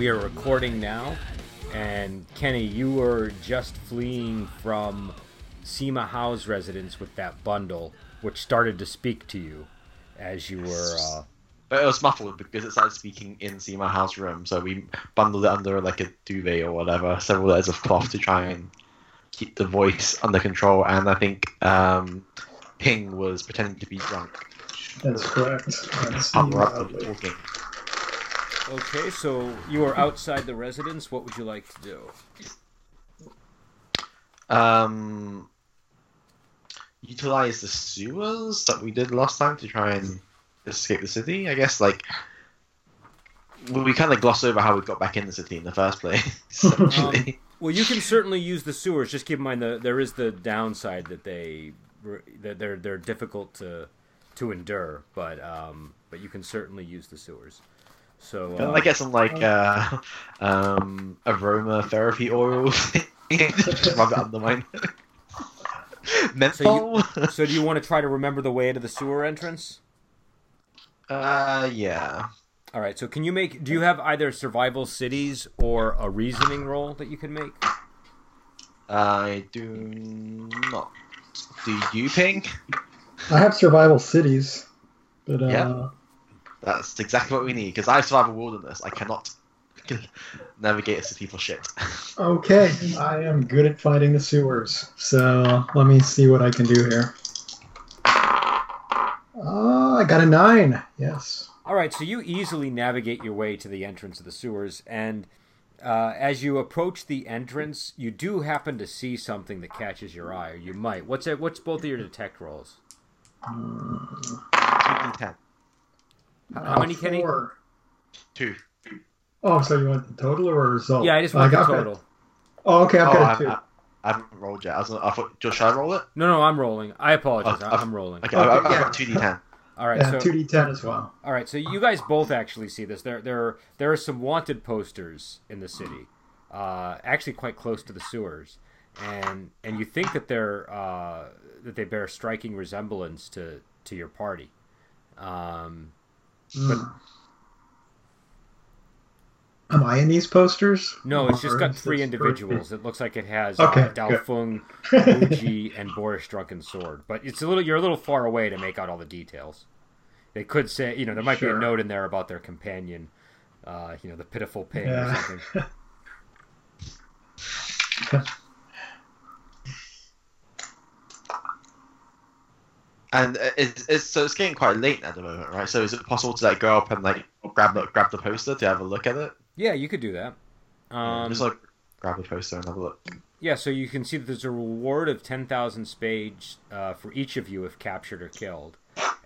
We are recording now, and Kenny, you were just fleeing from Seema House residence with that bundle, which started to speak to you as you were... It was muffled because it started speaking in Seema House room, so we bundled it under like a duvet or whatever, several layers of cloth to try and keep the voice under control, and I think Ping was pretending to be drunk. That's correct. That's talking. Okay, so you are outside the residence. What would you like to do? Utilize the sewers that we did last time to try and escape the city, I guess. Like, we kind of gloss over how we got back in the city in the first place. Well, you can certainly use the sewers. Just keep in mind there is the downside that they're difficult to endure, but you can certainly use the sewers. So can I get some aromatherapy oil thing? Just rub it under my nose. Menthol. So do you want to try to remember the way to the sewer entrance? Yeah. All right. So can you make? Do you have either survival cities or a reasoning roll that you can make? I do not. Do you, Ping? I have survival cities, but yeah. That's exactly what we need, because I survive a wilderness. I cannot navigate a city for shit. Okay, I am good at fighting the sewers, so let me see what I can do here. Oh, I got a 9, yes. All right, so you easily navigate your way to the entrance of the sewers, and as you approach the entrance, you do happen to see something that catches your eye, or you might. What's both of your detect rolls? 2 and 10. How many, Kenny? 2. Oh, so you want the total or a result? Yeah, I just want the total. Oh, okay, I've got 2. I haven't rolled yet. I thought, Josh, should I roll it? No, I'm rolling. I apologize. I'm rolling. Okay, I've got 2d10. All right, yeah, so 2d10 as well. All right, so you guys both actually see this. There are some wanted posters in the city, actually quite close to the sewers, and you think that they bear striking resemblance to your party. But, am I in these posters? No, it's just got 3 individuals. It looks like it has Daofeng, Wuji, and Boris Drunken Sword. But you're a little far away to make out all the details. They could say, there might be a note in there about their companion, the pitiful pig or something. And so it's getting quite late at the moment, right? So is it possible to go up and grab the poster to have a look at it? Yeah, you could do that. Just grab the poster and have a look. Yeah, so you can see that there's a reward of 10,000 spades for each of you if captured or killed.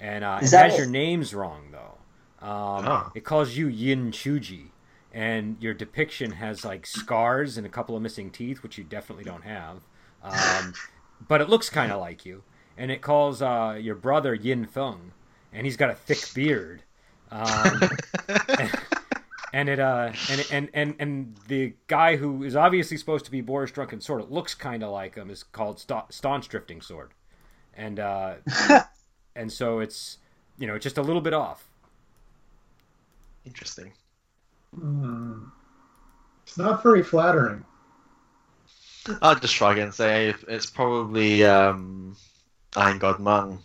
And your name's wrong, though. It calls you Yin Chuji, and your depiction has scars and a couple of missing teeth, which you definitely don't have. But it looks kind of like you. And it calls your brother Yin Feng, and he's got a thick beard, and the guy who is obviously supposed to be Boris Drunken Sword, it looks kind of like him, is called Staunch Drifting Sword, and and so it's just a little bit off. Interesting. It's not very flattering. I'll just try again and say it's probably. Iron God Mung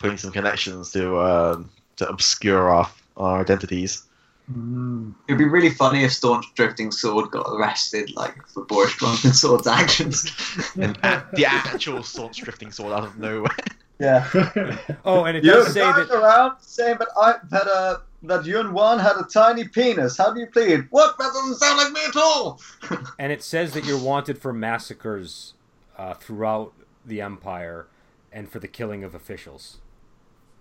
putting some connections to obscure our identities. It'd be really funny if Staunch Drifting Sword got arrested, for Boris Drunken Sword's actions. And the actual Staunch Drifting Sword out of nowhere. Yeah. Oh, and it does say that around saying that Yun Wan had a tiny penis. How do you plead? What? That doesn't sound like me at all. And it says that you're wanted for massacres throughout the Empire, and for the killing of officials.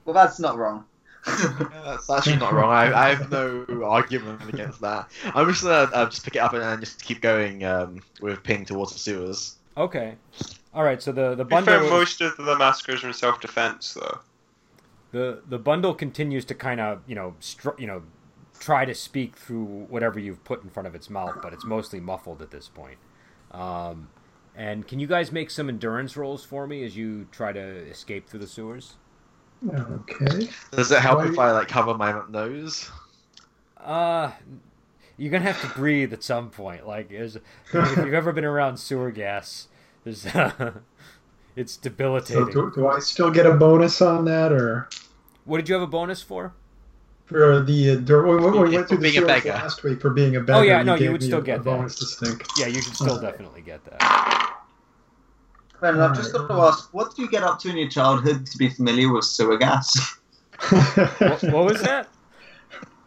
Well, that's not wrong. That's actually not wrong. I have no argument against that. I'm just going to just pick it up and just keep going with Ping towards the sewers. Okay. All right, so the bundle... most of the massacres are in self-defense, though. The bundle continues to kind of, try to speak through whatever you've put in front of its mouth, but it's mostly muffled at this point. And can you guys make some endurance rolls for me as you try to escape through the sewers? Okay. Does it help if I cover my nose? you're gonna have to breathe at some point. Like, if you've ever been around sewer gas, it's debilitating. So do I still get a bonus on that, or what did you have a bonus for? For the we went through the series last week for being a beggar. Oh yeah, no, you would still get that bonus to stink. Yeah, you should still definitely get that. Well, I've just got to ask, what did you get up to in your childhood to be familiar with sewer gas? What was that?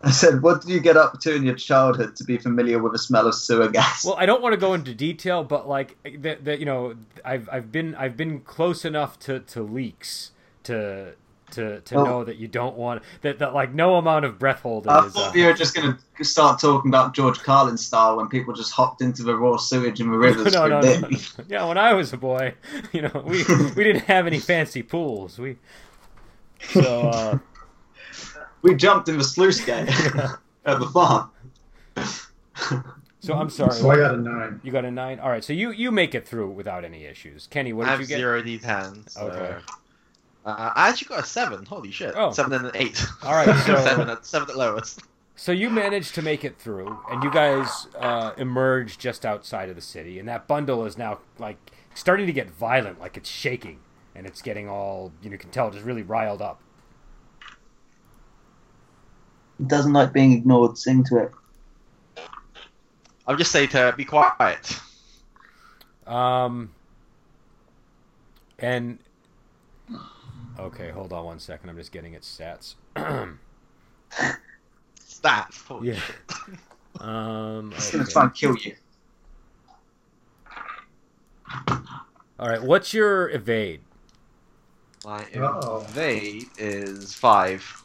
I said, what did you get up to in your childhood to be familiar with the smell of sewer gas? Well, I don't want to go into detail, but like that, you know, I've been close enough to leaks to know that you don't want that like no amount of breath holding. I thought you were just going to start talking about George Carlin style when people just hopped into the raw sewage in the rivers. No. Yeah, when I was a boy, you know, we didn't have any fancy pools. We jumped in the sluice gate at the farm. So I'm sorry. So I got a 9. You got a 9? All right, so you make it through without any issues. Kenny, what did you get? I have 0 D10. So. Okay. I actually got a 7. Holy shit. Oh. 7 and an 8. All right, so... 7 at lowest. So you managed to make it through, and you guys emerge just outside of the city, and that bundle is now, like, starting to get violent, like it's shaking, and it's getting all, you know, you can tell, just really riled up. It doesn't like being ignored. Sing to it. I'll just say to be quiet. And okay, hold on one second. I'm just getting its stats. Stats. Oh, yeah. It's gonna try and kill you. All right. What's your evade? My evade is 5.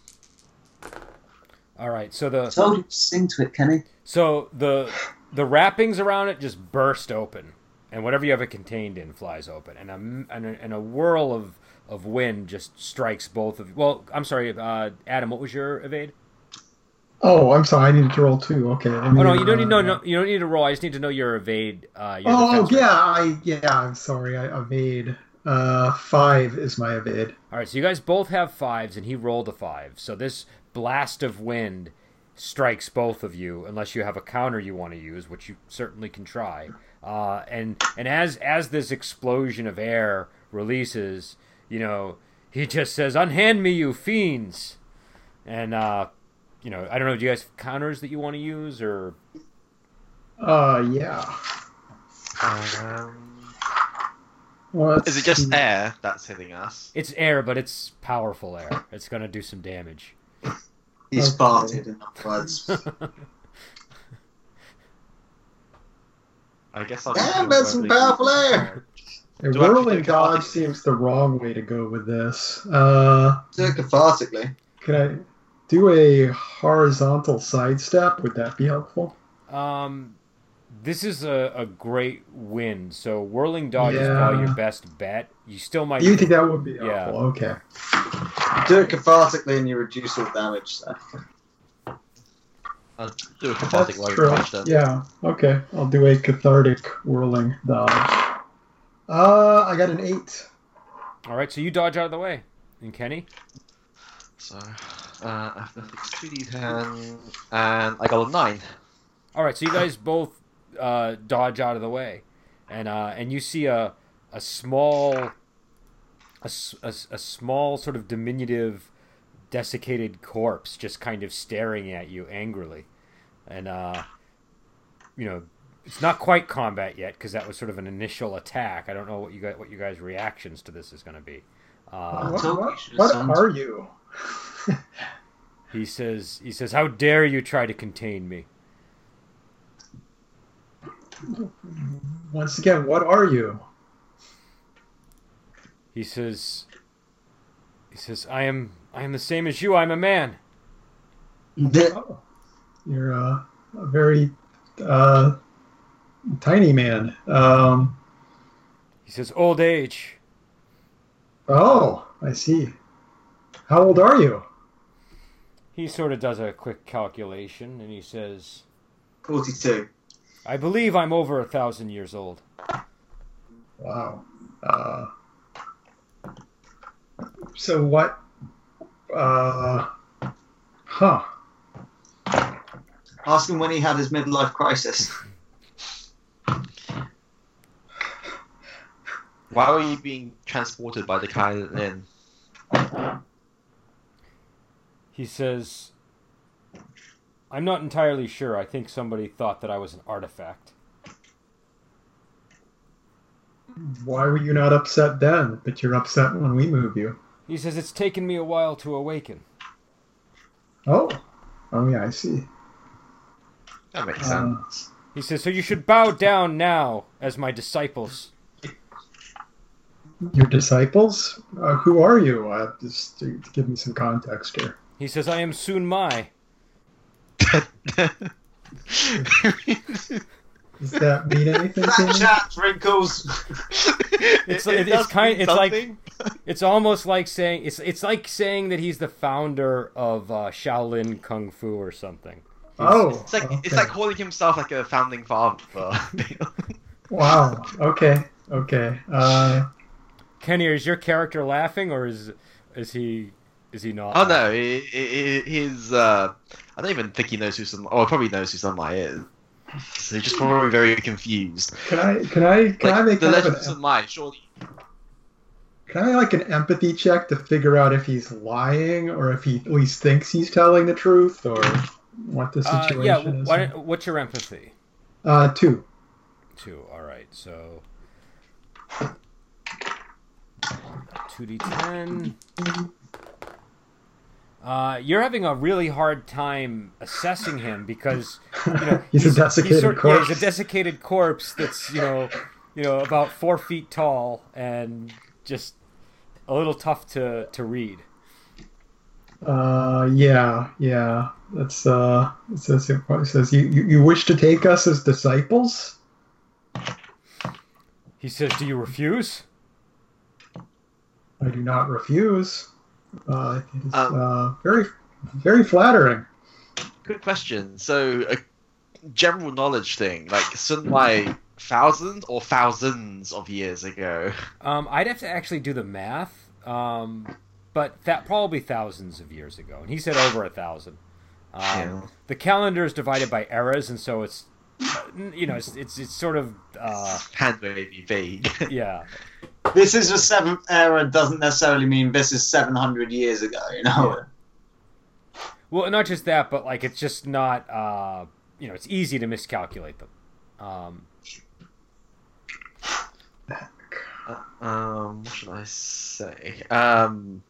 All right, so the... So you sing to it, Kenny. So the wrappings around it just burst open, and whatever you have it contained in flies open, and a whirl of wind just strikes both of you. Well, I'm sorry, Adam, what was your evade? Oh, I'm sorry, I needed to roll 2. Okay. You don't need to roll. I just need to know your evade. I'm sorry, I evade. 5 is my evade. All right, so you guys both have 5s, and he rolled a 5. So this blast of wind strikes both of you, unless you have a counter you want to use, which you certainly can try. And as this explosion of air releases, you know, he just says, "Unhand me, you fiends!" And you know, I don't know. Do you guys have counters that you want to use, or? Yeah. Is it just air that's hitting us? It's air, but it's powerful air. It's going to do some damage. He's farted enough words. I guess I'll... Damn, that's some powerful air! Whirling dodge seems the wrong way to go with this. Circophatically. Could I do a horizontal sidestep? Would that be helpful? This is a great win, so whirling dodge is probably your best bet. You still might... You think that would be helpful, okay. Do it cathartically and you reduce all damage, so... I'll do a cathartic while you dodge then. Yeah, okay. I'll do a cathartic whirling dodge. I got an 8. Alright, so you dodge out of the way. And Kenny? So, I've got 2d10, and I got a 9. Alright, so you guys both... dodge out of the way, and you see a small sort of diminutive desiccated corpse just kind of staring at you angrily, and you know, it's not quite combat yet because that was sort of an initial attack. I don't know what you guys' reactions to this is going to be. What are you? He says, "How dare you try to contain me?" Once again, what are you? He says, I am the same as you. I'm a man. Oh, you're a very tiny man. He says, old age. Oh, I see. How old are you? He sort of does a quick calculation, and he says... 42. I believe I'm over 1,000 years old. Wow. So what... Ask him when he had his midlife crisis. Why were you being transported by the Kai'lin? He says, I'm not entirely sure. I think somebody thought that I was an artifact. Why were you not upset then? But you're upset when we move you. He says, it's taken me a while to awaken. Oh yeah, I see. That makes sense. He says, so you should bow down now as my disciples. Your disciples? Who are you? Just to give me some context here. He says, I am Sun Mai. Does that mean anything? That chat wrinkles. It's almost like saying that he's the founder of Shaolin Kung Fu or something. It's like calling himself like a founding father. Wow. Okay. Kenny, is your character laughing or is he not? Oh no, he's. I don't even think he knows who Sun. Oh, he probably knows who Sun Mai is. So he's just probably very confused. Can I make the legend of Sun Mai? Surely. Can I like an empathy check to figure out if he's lying or if he at least thinks he's telling the truth or what the situation is? What's your empathy? 2. 2. All right. So 2d10. You're having a really hard time assessing him because he's a desiccated corpse that's about 4 feet tall and just a little tough to read. Yeah. That's it says you wish to take us as disciples? He says, do you refuse? I do not refuse. It's very, very flattering. Good question. So, a general knowledge thing, like Sun Mai thousands of years ago. I'd have to actually do the math, but that probably thousands of years ago. And he said over 1,000. The calendar is divided by eras, and so it's it's sort of hand-wavy vague. Yeah. This is the 7th era doesn't necessarily mean this is 700 years ago, Yeah. Well, not just that, but like it's just not, it's easy to miscalculate them. What should I say? I'll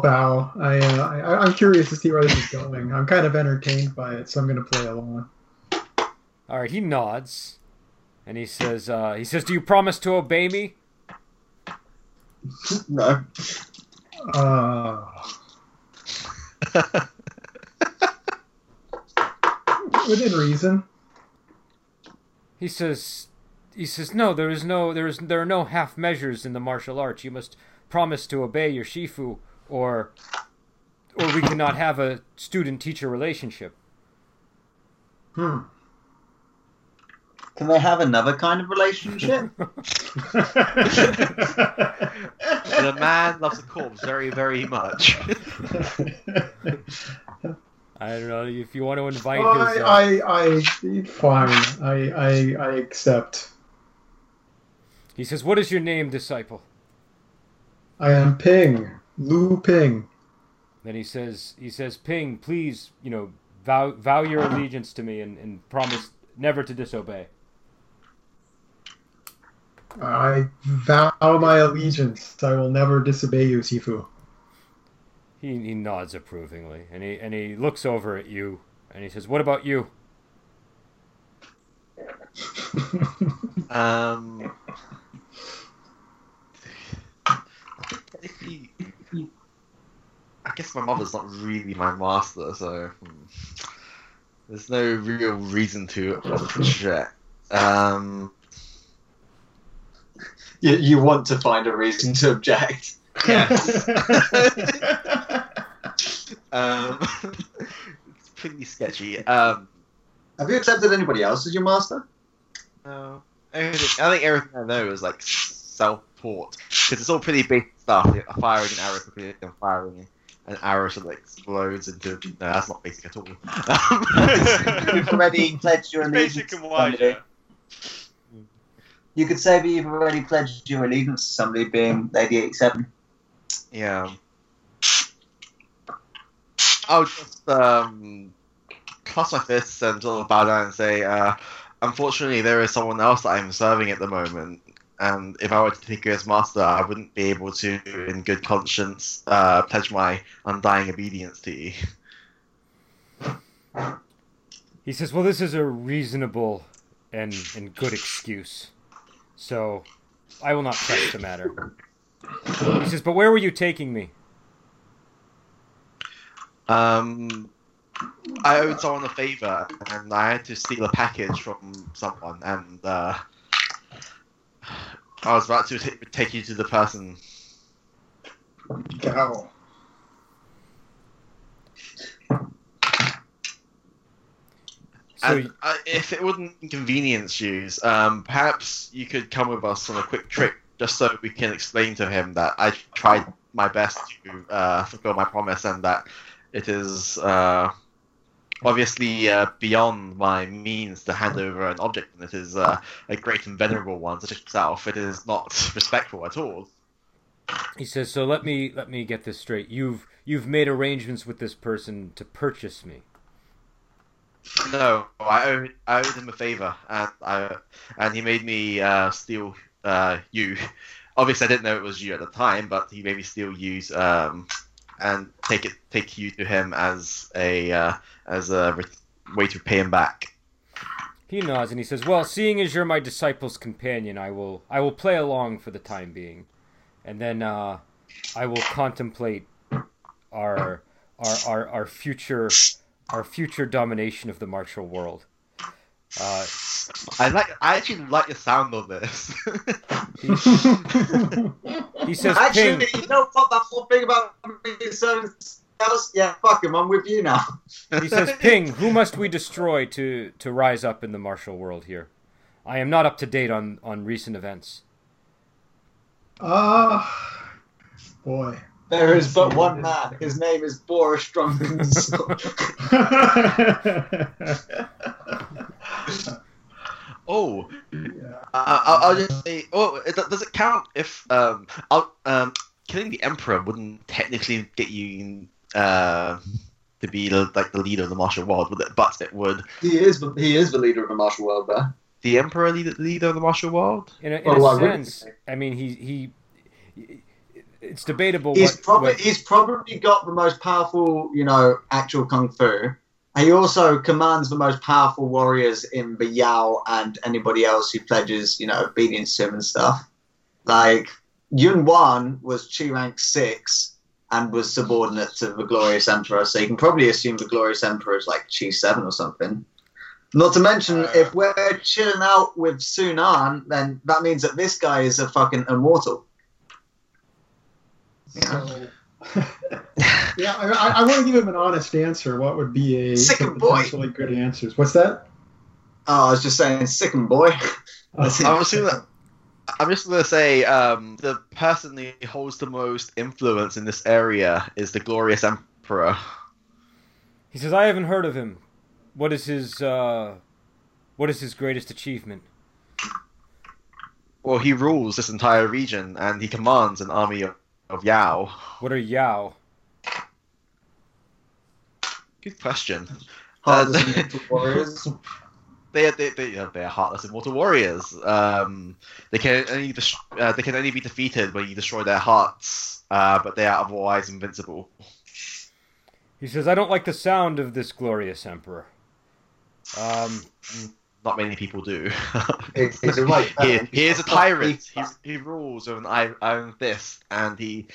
bow. I'm curious to see where this is going. I'm kind of entertained by it, so I'm going to play along. All right, he nods, and he says, do you promise to obey me? No. Within reason. He says, no, there are no half measures in the martial arts. You must promise to obey your Shifu, or we cannot have a student-teacher relationship. Can they have another kind of relationship? The man loves the corpse very, very much. I don't know if you want to invite yourself. Fine. I accept. He says, "What is your name, disciple?" I am Ping, Lu Ping. Then he says, Ping, please, vow your allegiance to me and promise never to disobey. I vow my allegiance. I will never disobey you, Shifu. He nods approvingly, and he looks over at you, and he says, "What about you?" I guess my mother's not really my master, so there's no real reason to object. You want to find a reason to object. Yes. It's pretty sketchy. Have you accepted anybody else as your master? No. I think everything I know is like self-taught. Because it's all pretty basic stuff. Firing an arrow quickly and firing an arrow so that explodes into... No, that's not basic at all. You've already pledged your allegiance to somebody. You could say that you've already pledged your allegiance to somebody, being Lady 87. Yeah. I'll just cross my fists and sort of bow down and say, unfortunately, there is someone else that I'm serving at the moment. And if I were to take you as master, I wouldn't be able to, in good conscience, pledge my undying obedience to you. He says, well, this is a reasonable and good excuse, so I will not press the matter. He says, but where were you taking me? I owed someone a favor, and I had to steal a package from someone, and I was about to take you to the person. Ow. So and, if it wouldn't inconvenience you, perhaps you could come with us on a quick trip, just so we can explain to him that I tried my best to fulfill my promise, and that it is obviously beyond my means to hand over an object, and it is a great and venerable one, such as itself. It is not respectful at all. He says, so let me get this straight. You've made arrangements with this person to purchase me. No, I owed him a favor, and he made me steal you. Obviously, I didn't know it was you at the time, but he made me steal you and take you to him as a way to pay him back. He nods and he says, "Well, seeing as you're my disciple's companion, I will play along for the time being, and then I will contemplate our future." Our future domination of the martial world. I actually like the sound of this. He says, actually, Ping, you know what? That whole thing about being servants. Yeah, fuck him. I'm with you now. He says, Ping, who must we destroy to rise up in the martial world here? I am not up to date on recent events. Boy. There is but one man. His name is Boris Drunken Sword. Oh, yeah. I'll just say. Oh, does it count if killing the emperor wouldn't technically get you to be like the leader of the martial world, would it? But it would. He is the leader of the martial world. There. The emperor, leader of the martial world. In a sense, I mean, he it's debatable. He's probably got the most powerful, actual kung fu. He also commands the most powerful warriors in the Yao and anybody else who pledges, obedience to him and stuff. Like, Yun Wan was Qi rank 6 and was subordinate to the Glorious Emperor, so you can probably assume the Glorious Emperor is like Qi 7 or something. Not to mention, if we're chilling out with Sunan, then that means that this guy is a fucking immortal. So, yeah, I want to give him an honest answer. What would be a second boy? Really good answers. What's that? Oh, I was just saying, second boy. I'm just going to say the person who holds the most influence in this area is the Glorious Emperor. He says, "I haven't heard of him. What is his greatest achievement?" Well, he rules this entire region, and he commands an army of Yao. What are Yao? Good question. Heartless immortal warriors. They are heartless immortal warriors. They can only be defeated when you destroy their hearts. But they are otherwise invincible. He says, "I don't like the sound of this Glorious Emperor." Not many people do. He is a tyrant. He rules with an iron fist, and he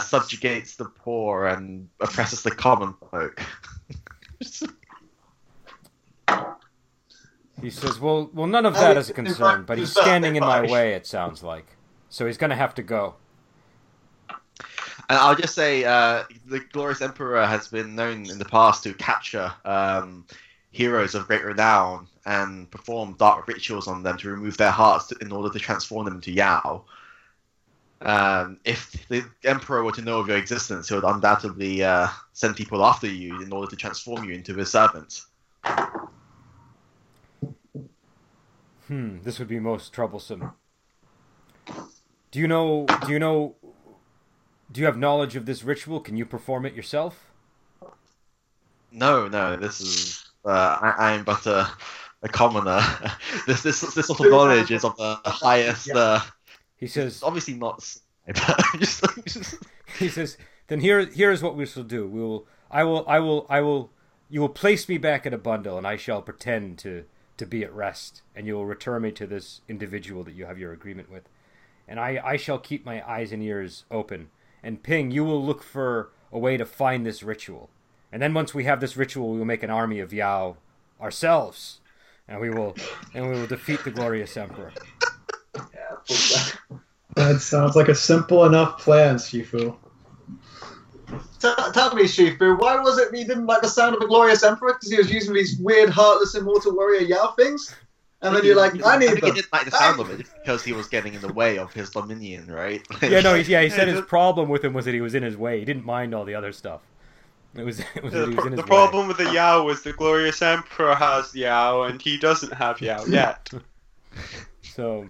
subjugates the poor and oppresses the common folk. He says, well, none of that is a concern, but he's standing in my way, it sounds like. So he's going to have to go. And I'll just say, the Glorious Emperor has been known in the past to capture heroes of great renown and perform dark rituals on them to remove their hearts in order to transform them to Yao. If the Emperor were to know of your existence, he would undoubtedly send people after you in order to transform you into his servant. This would be most troublesome. Do you have knowledge of this ritual? Can you perform it yourself? No, this is... I am but a commoner. This sort of knowledge is of the highest... He says... Obviously not... He says, then here is what we shall do. You will place me back in a bundle, and I shall pretend to be at rest, and you will return me to this individual that you have your agreement with. And I shall keep my eyes and ears open. And Ping, you will look for a way to find this ritual. And then once we have this ritual, we will make an army of Yao ourselves. And we will defeat the Glorious Emperor. That sounds like a simple enough plan, Shifu. Tell me, Shifu, why was it you didn't like the sound of the Glorious Emperor? Because he was using these weird, heartless, immortal warrior Yao things? And then you're like, I think he didn't like the sound of it because he was getting in the way of his dominion, right? He said his problem with him was that he was in his way. He didn't mind all the other stuff. The problem with the Yao was the Glorious Emperor has Yao, and he doesn't have Yao yet. So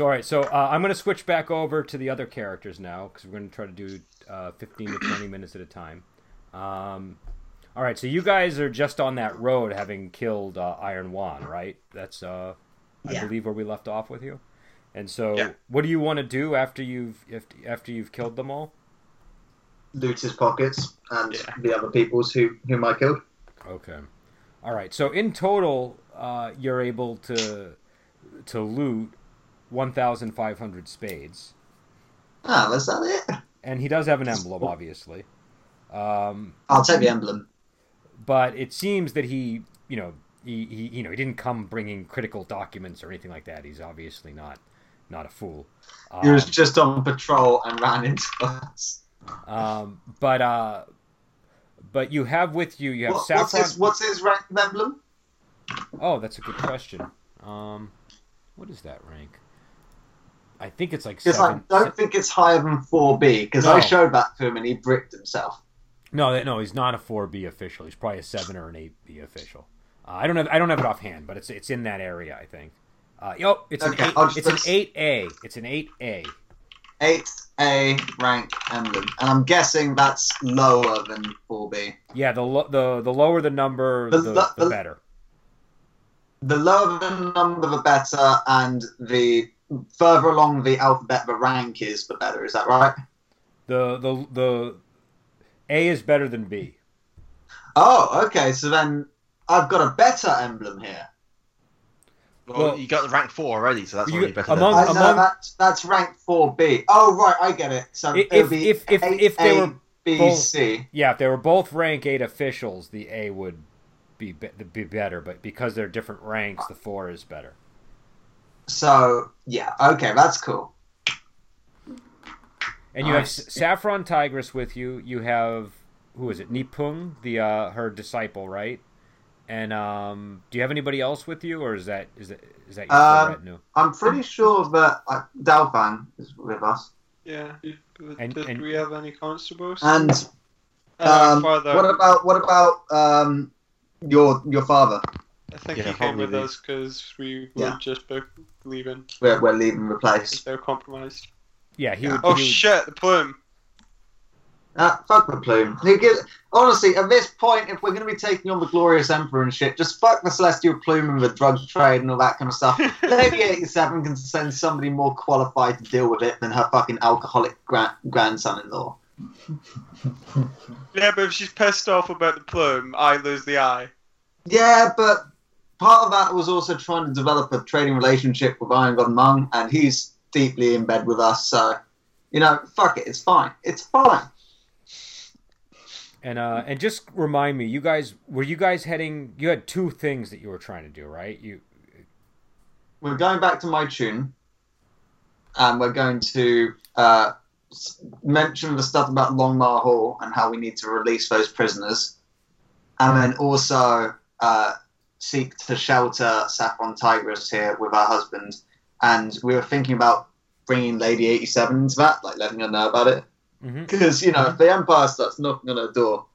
all right. So I'm going to switch back over to the other characters now because we're going to try to do 15 to 20 minutes at a time. All right, so you guys are just on that road having killed Iron Wan, right? That's, I believe, where we left off with you. And so, What do you want to do after you've killed them all? Loot his pockets and the other people's whom I killed. Okay. All right, so in total, you're able to loot 1,500 spades. Ah, was that it? And he does have an emblem, obviously. I'll take the emblem. But it seems that he didn't come bringing critical documents or anything like that. He's obviously not a fool. He was just on patrol and ran into us. But you have with you, Saffron... What's his rank emblem? Oh, that's a good question. What is that rank? I think it's like 7. I don't think it's higher than 4B, because I showed that to him and he bricked himself. No, he's not a 4B official. He's probably a 7 or an 8B official. I don't have it offhand, but it's in that area, I think. It's an 8A. 8A rank emblem, and I'm guessing that's lower than 4B. Yeah, the lower the number, the better. The lower the number, the better, and the further along the alphabet the rank is, the better. Is that right? The A is better than B. Oh, okay. So then I've got a better emblem here. Well, you got rank 4 already, so that's already better. That's rank 4B. Oh, right, I get it. So if they were BC. Yeah, if they were both rank 8 officials, the A would be better, but because they're different ranks, the 4 is better. So, yeah, okay, that's cool. And you have Saffron Tigress with you. You have, who is it? Ni Ping, her disciple, right? And do you have anybody else with you, or is that your retinue? I'm pretty sure that Daofeng is with us. Yeah. Did we have any constables? And what about your father? I think he came with us because we were just both leaving. We're leaving the place. They're compromised. Yeah, he would. Oh shit! The plume. Fuck the plume. Honestly, at this point, if we're going to be taking on the Glorious Emperor and shit, just fuck the Celestial Plume and the drug trade and all that kind of stuff. Lady 87 can send somebody more qualified to deal with it than her fucking alcoholic grandson-in-law. Yeah, but if she's pissed off about the plume, I lose the eye. Yeah, but part of that was also trying to develop a trading relationship with Iron God Mung, and he's deeply in bed with us, so, fuck it, it's fine. It's fine. And just remind me, you had two things that you were trying to do, right? We're going back to Mai Chun, and we're going to mention the stuff about Longma Hall and how we need to release those prisoners, and then also seek to shelter Saffron Tigress here with our husband. And we were thinking about bringing Lady 87 into that, like letting her know about it. Because, you know, if the Empire starts knocking on her door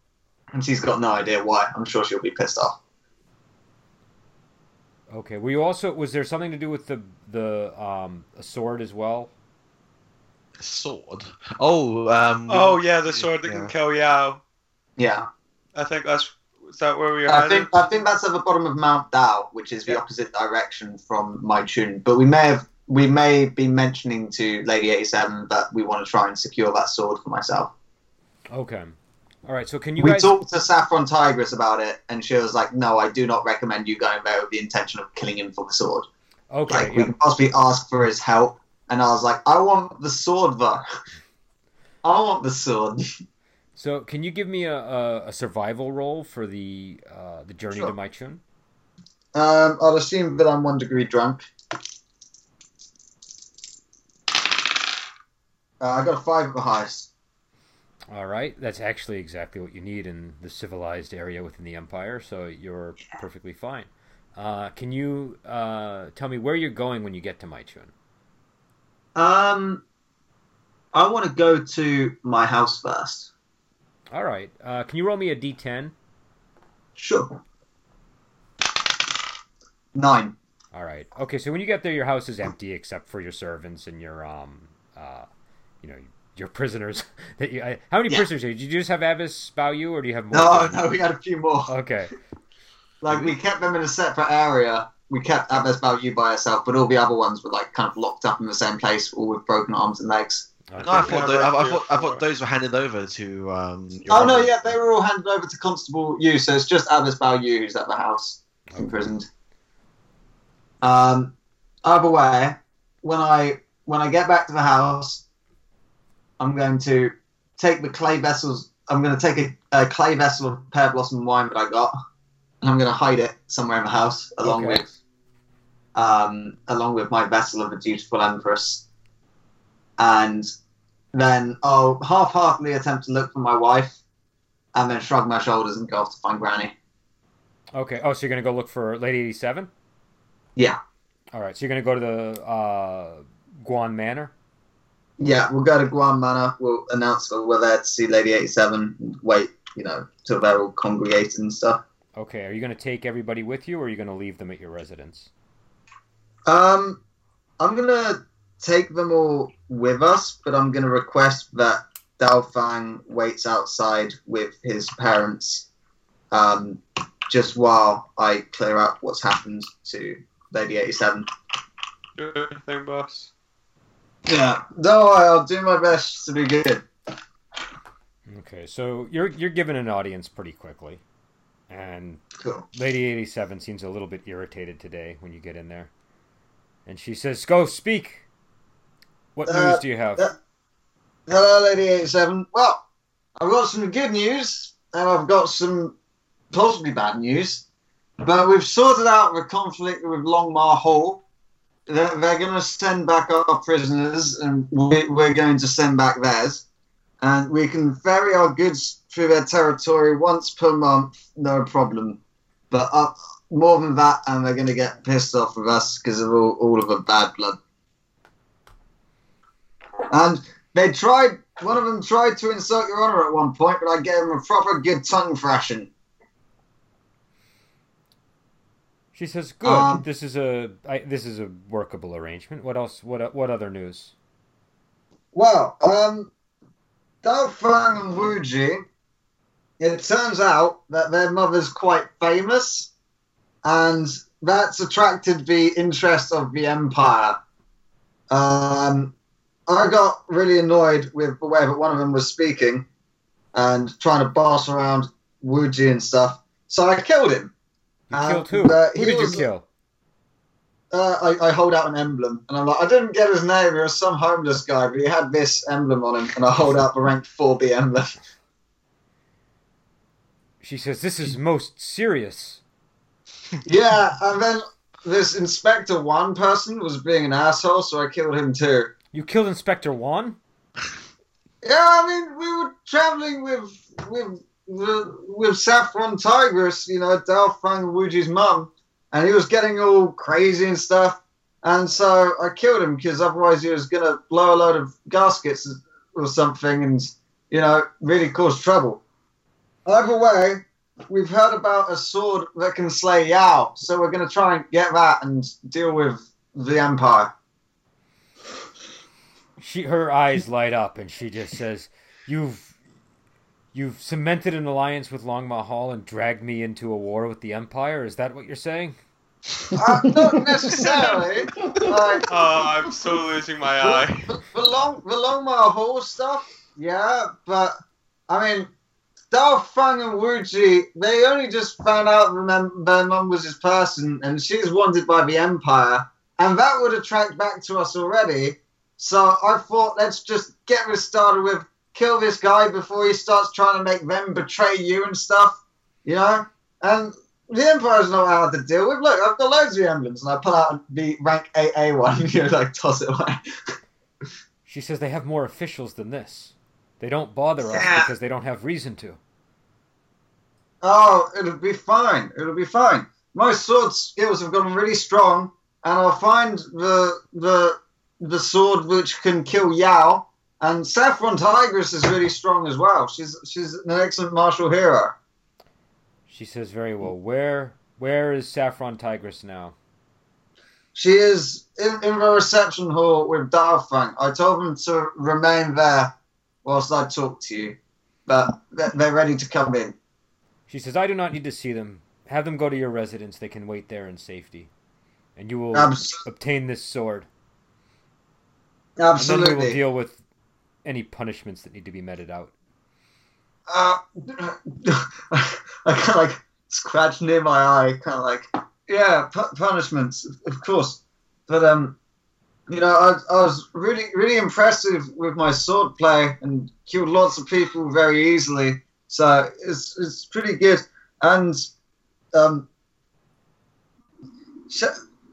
and she's got no idea why, I'm sure she'll be pissed off. Okay. Were you also, was there something to do with the sword as well? Sword? Oh, yeah, the sword that can kill Yao. Yeah. I think that's, is that where we are? I think that's at the bottom of Mount Dao, which is the opposite direction from Mai Chun. But we may have, we may be mentioning to Lady 87 that we want to try and secure that sword for myself. Okay. All right, so can you guys... We talked to Saffron Tigress about it, and she was like, no, I do not recommend you going there with the intention of killing him for the sword. Okay. Like, we can possibly ask for his help. And I was like, I want the sword, though. I want the sword. So can you give me a survival roll for the journey to Mai Chun? I'll assume that I'm 1 degree drunk. I got a 5 at the highest. All right. That's actually exactly what you need in the civilized area within the Empire, so you're perfectly fine. Can you tell me where you're going when you get to Mai Chun? I want to go to my house first. All right. Can you roll me a D10? Sure. 9. All right. Okay, so when you get there, your house is empty except for your servants and your... you know, your prisoners. That you, how many prisoners are you? Did you just have Abbas bow you, or do you have more? No, we had a few more. Okay. Like, we kept them in a separate area. We kept Abbas bow you by herself, but all the other ones were, like, kind of locked up in the same place, all with broken arms and legs. Okay. No, I thought those were handed over to... yeah, they were all handed over to Constable Yu, so it's just Abbas bow you who's at the house, imprisoned. Either way, when I get back to the house... I'm going to take the clay vessels. I'm going to take a clay vessel of pear blossom wine that I got, and I'm going to hide it somewhere in the house, along with my vessel of the beautiful empress. And then I'll half-heartedly attempt to look for my wife, and then shrug my shoulders and go off to find Granny. Okay. Oh, so you're going to go look for Lady 87? Yeah. All right. So you're going to go to the Guan Manor. Yeah, we'll go to Guan Manor, we'll announce that we're there to see Lady 87, wait, you know, till they're all congregated and stuff. Okay, are you going to take everybody with you, or are you going to leave them at your residence? I'm going to take them all with us, but I'm going to request that Daofeng waits outside with his parents, just while I clear up what's happened to Lady 87. Sure thing, boss. Yeah, no, I'll do my best to be good. Okay, so you're given an audience pretty quickly, and Lady 87 seems a little bit irritated today when you get in there, and she says, "Go speak. What news do you have?" Hello, Lady 87. Well, I've got some good news, and I've got some possibly bad news, but we've sorted out the conflict with Longma Hall. They're going to send back our prisoners, and we're going to send back theirs. And we can ferry our goods through their territory once per month, no problem. But more than that, and they're going to get pissed off with us because of all of the bad blood. And they tried, one of them tried to insult your honor at one point, but I gave him a proper good tongue thrashing. She says, "Good. This is a workable arrangement. What else? What other news?" Well, Daofeng and Wuji. It turns out that their mother's quite famous, and that's attracted the interest of the Empire. I got really annoyed with the way that one of them was speaking and trying to boss around Wuji and stuff, so I killed him. You killed who? Who did you kill? I hold out an emblem, and I'm like, I didn't get his name, he was some homeless guy, but he had this emblem on him, and I hold out the rank 4B emblem. She says, this is most serious. Yeah, and then this Inspector Wan person was being an asshole, so I killed him too. You killed Inspector Wan? Yeah, I mean, we were traveling with Saffron Tigress, you know, Daofeng Wuji's mum, and he was getting all crazy and stuff, And so I killed him because otherwise he was going to blow a load of gaskets or something and, you know, really cause trouble. Either way, we've heard about a sword that can slay Yao, so we're going to try and get that and deal with the Empire. Her eyes light up and she just says, You've cemented an alliance with Longma Hall and dragged me into a war with the Empire? Is that what you're saying? Not necessarily. I'm so losing my eye. The Longma Hall stuff, yeah, but, I mean, Daofeng and Wuji, they only just found out their mum was his person, and she's wanted by the Empire, and that would attract back to us already, so I thought, let's just get this started with kill this guy before he starts trying to make them betray you and stuff, you know? And the Empire's not hard to deal with. Look, I've got loads of emblems, and I pull out the rank AA one, you know, like, toss it away. She says they have more officials than this. They don't bother us because they don't have reason to. Oh, it'll be fine. It'll be fine. My sword skills have gotten really strong, and I'll find the sword which can kill Yao. And Saffron Tigress is really strong as well. She's an excellent martial hero. She says, very well. Where is Saffron Tigress now? She is in the reception hall with Daofeng. I told them to remain there whilst I talk to you. But they're ready to come in. She says, I do not need to see them. Have them go to your residence. They can wait there in safety. And you will obtain this sword. Absolutely. And then we will deal with any punishments that need to be meted out. I kind of like scratch near my eye, kind of like, yeah, punishments, of course. But, you know, I was really, really impressive with my sword play and killed lots of people very easily. So it's pretty good. And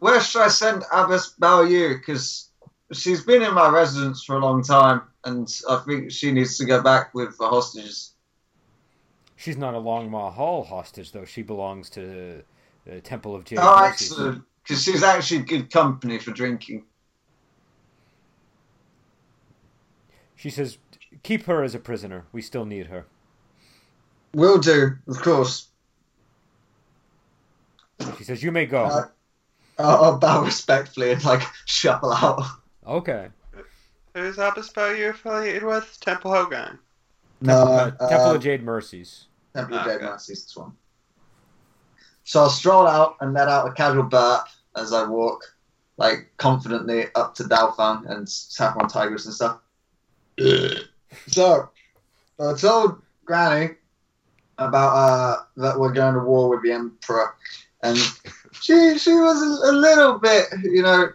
where should I send Abbess Bao Yu? Because she's been in my residence for a long time, and I think she needs to go back with the hostages. She's not a Longma Hall hostage, though. She belongs to the Temple of Jade Mercies. Oh, excellent. Because she's actually good company for drinking. She says, keep her as a prisoner. We still need her. Will do, of course. She says, you may go. I'll bow respectfully and, like, shuffle out. Okay. Who's Abbess Bao Yu affiliated with? Temple Hogan. Temple of Jade Mercies. Temple of Jade Mercies, this one. So I'll stroll out and let out a casual burp as I walk, like, confidently up to Daofeng and Saffron Tigress and stuff. So, I told Granny about that we're going to war with the Emperor, and she was a little bit, you know,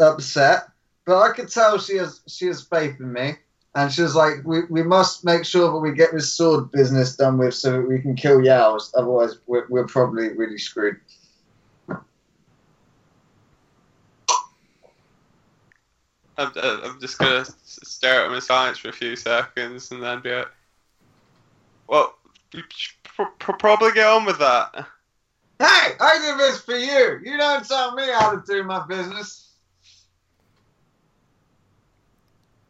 upset, but I could tell she has faith in me, and she was like, we must make sure that we get this sword business done with so that we can kill Yao, otherwise we're probably really screwed. I'm just going to stare at him in silence for a few seconds and then be like, well, you probably get on with that. Hey, I did this for you. You don't tell me how to do my business.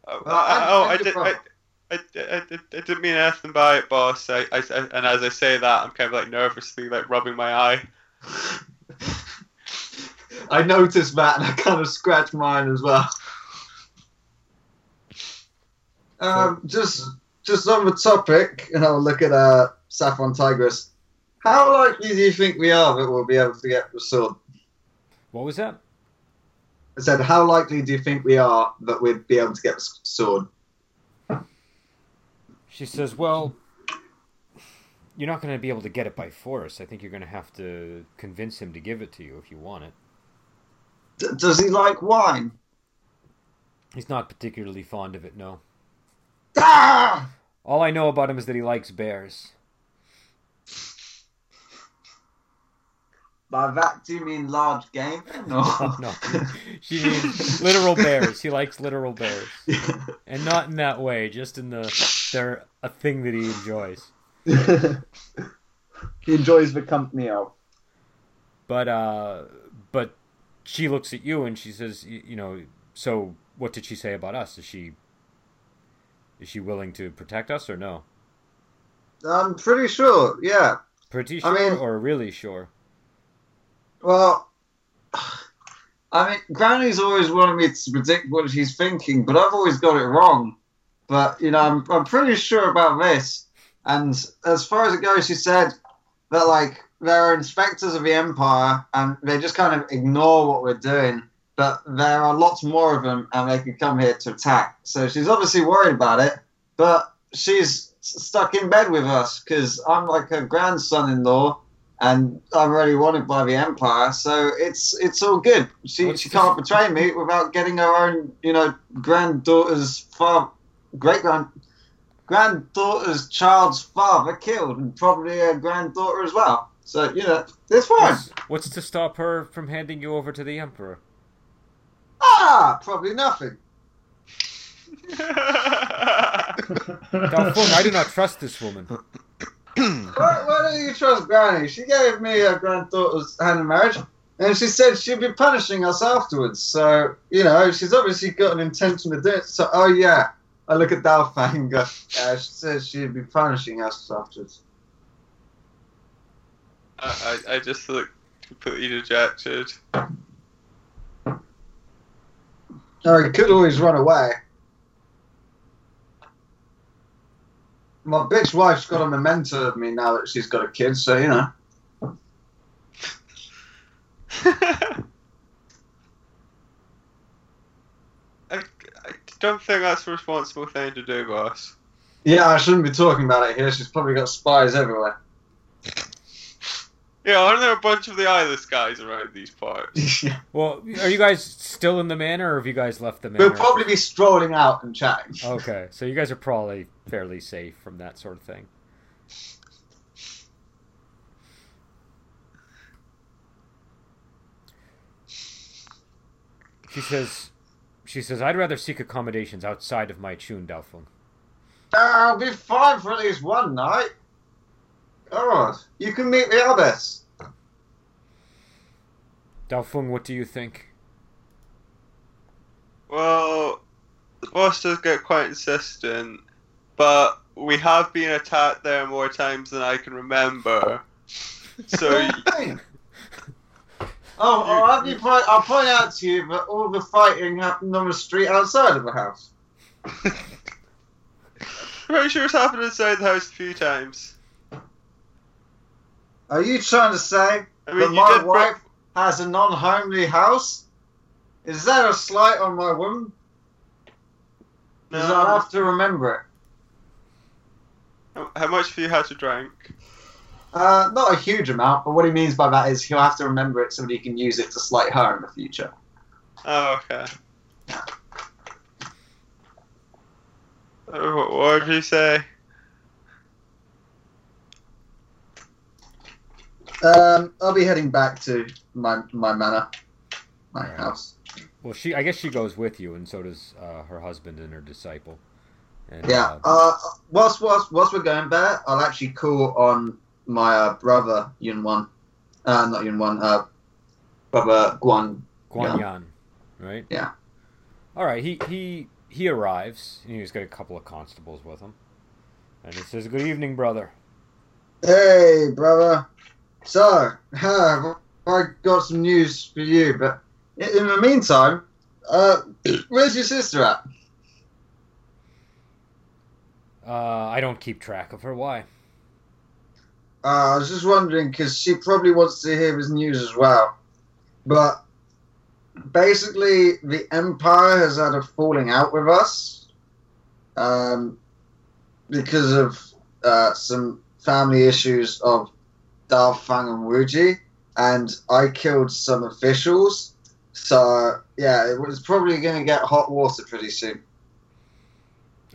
I didn't mean anything by it, boss. And as I say that, I'm kind of like nervously like rubbing my eye. I noticed that, and I kind of scratched mine as well. Just on the topic, and I'll look at Saffron Tigress. How likely do you think we are that we'll be able to get the sword? What was that? I said, how likely do you think we are that we'd be able to get the sword? She says, well, you're not going to be able to get it by force. I think you're going to have to convince him to give it to you if you want it. Does he like wine? He's not particularly fond of it, no. Ah! All I know about him is that he likes bears. By that, do you mean large game? No. She means literal bears. He likes literal bears. Yeah. And not in that way, just in they're a thing that he enjoys. He enjoys the company of. But she looks at you and she says, you know, so what did she say about us? Is she willing to protect us or no? I'm pretty sure, yeah. Pretty sure, I mean, or really sure? Well, I mean, Granny's always wanted me to predict what she's thinking, but I've always got it wrong. But, you know, I'm pretty sure about this. And as far as it goes, she said that, like, there are inspectors of the Empire, and they just kind of ignore what we're doing. But there are lots more of them, and they can come here to attack. So she's obviously worried about it, but she's stuck in bed with us, because I'm like her grandson-in-law, and I'm already wanted by the Empire, so it's all good. She can't betray me without getting her own, you know, granddaughter's father, granddaughter's child's father killed, and probably her granddaughter as well. So, you know, it's fine. What's to stop her from handing you over to the Emperor? Probably nothing. Daofeng, I do not trust this woman. Why don't you trust Granny? She gave me her granddaughter's hand in marriage, and she said she'd be punishing us afterwards. So, you know, she's obviously got an intention to do it. So, oh yeah, I look at Daofeng and go, she says she'd be punishing us afterwards. I just look completely dejected. Or he could always run away. My bitch wife's got a memento of me now that she's got a kid, so, you know. I don't think that's a responsible thing to do, boss. Yeah, I shouldn't be talking about it here. She's probably got spies everywhere. Yeah, aren't there a bunch of the eyeless guys around these parts? Yeah. Well, are you guys still in the manor, or have you guys left the manor? We'll probably be strolling out and chatting. Okay, so you guys are probably fairly safe from that sort of thing. She says, I'd rather seek accommodations outside of Mai Chun, Daofeng. I'll be fine for at least one night. Alright, you can meet the others. Daofeng, what do you think? Well, the boss does get quite insistent, but we have been attacked there more times than I can remember. So... I'll point out to you that all the fighting happened on the street outside of the house. I'm pretty sure it's happened inside the house a few times. Are you trying to say that my wife has a non-homely house? Is that a slight on my woman? Because no. I'll have to remember it. How much have you had to drink? Not a huge amount, but what he means by that is he'll have to remember it so that he can use it to slight her in the future. Oh, okay. What did you say? I'll be heading back to my manor, my house. Well, I guess she goes with you, and so does her husband and her disciple. And, yeah. Whilst we're going there, I'll actually call on my brother Yun Wan, not Yun Wan, brother Guan Yan, right? Yeah. All right. He arrives, and he's got a couple of constables with him, and he says, "Good evening, brother." Hey, brother. So, I got some news for you, but in the meantime, where's your sister at? I don't keep track of her. Why? I was just wondering, because she probably wants to hear his news as well. But basically, the Empire has had a falling out with us because of some family issues of Daofeng and Wuji, and I killed some officials, so yeah, it was probably going to get hot water pretty soon.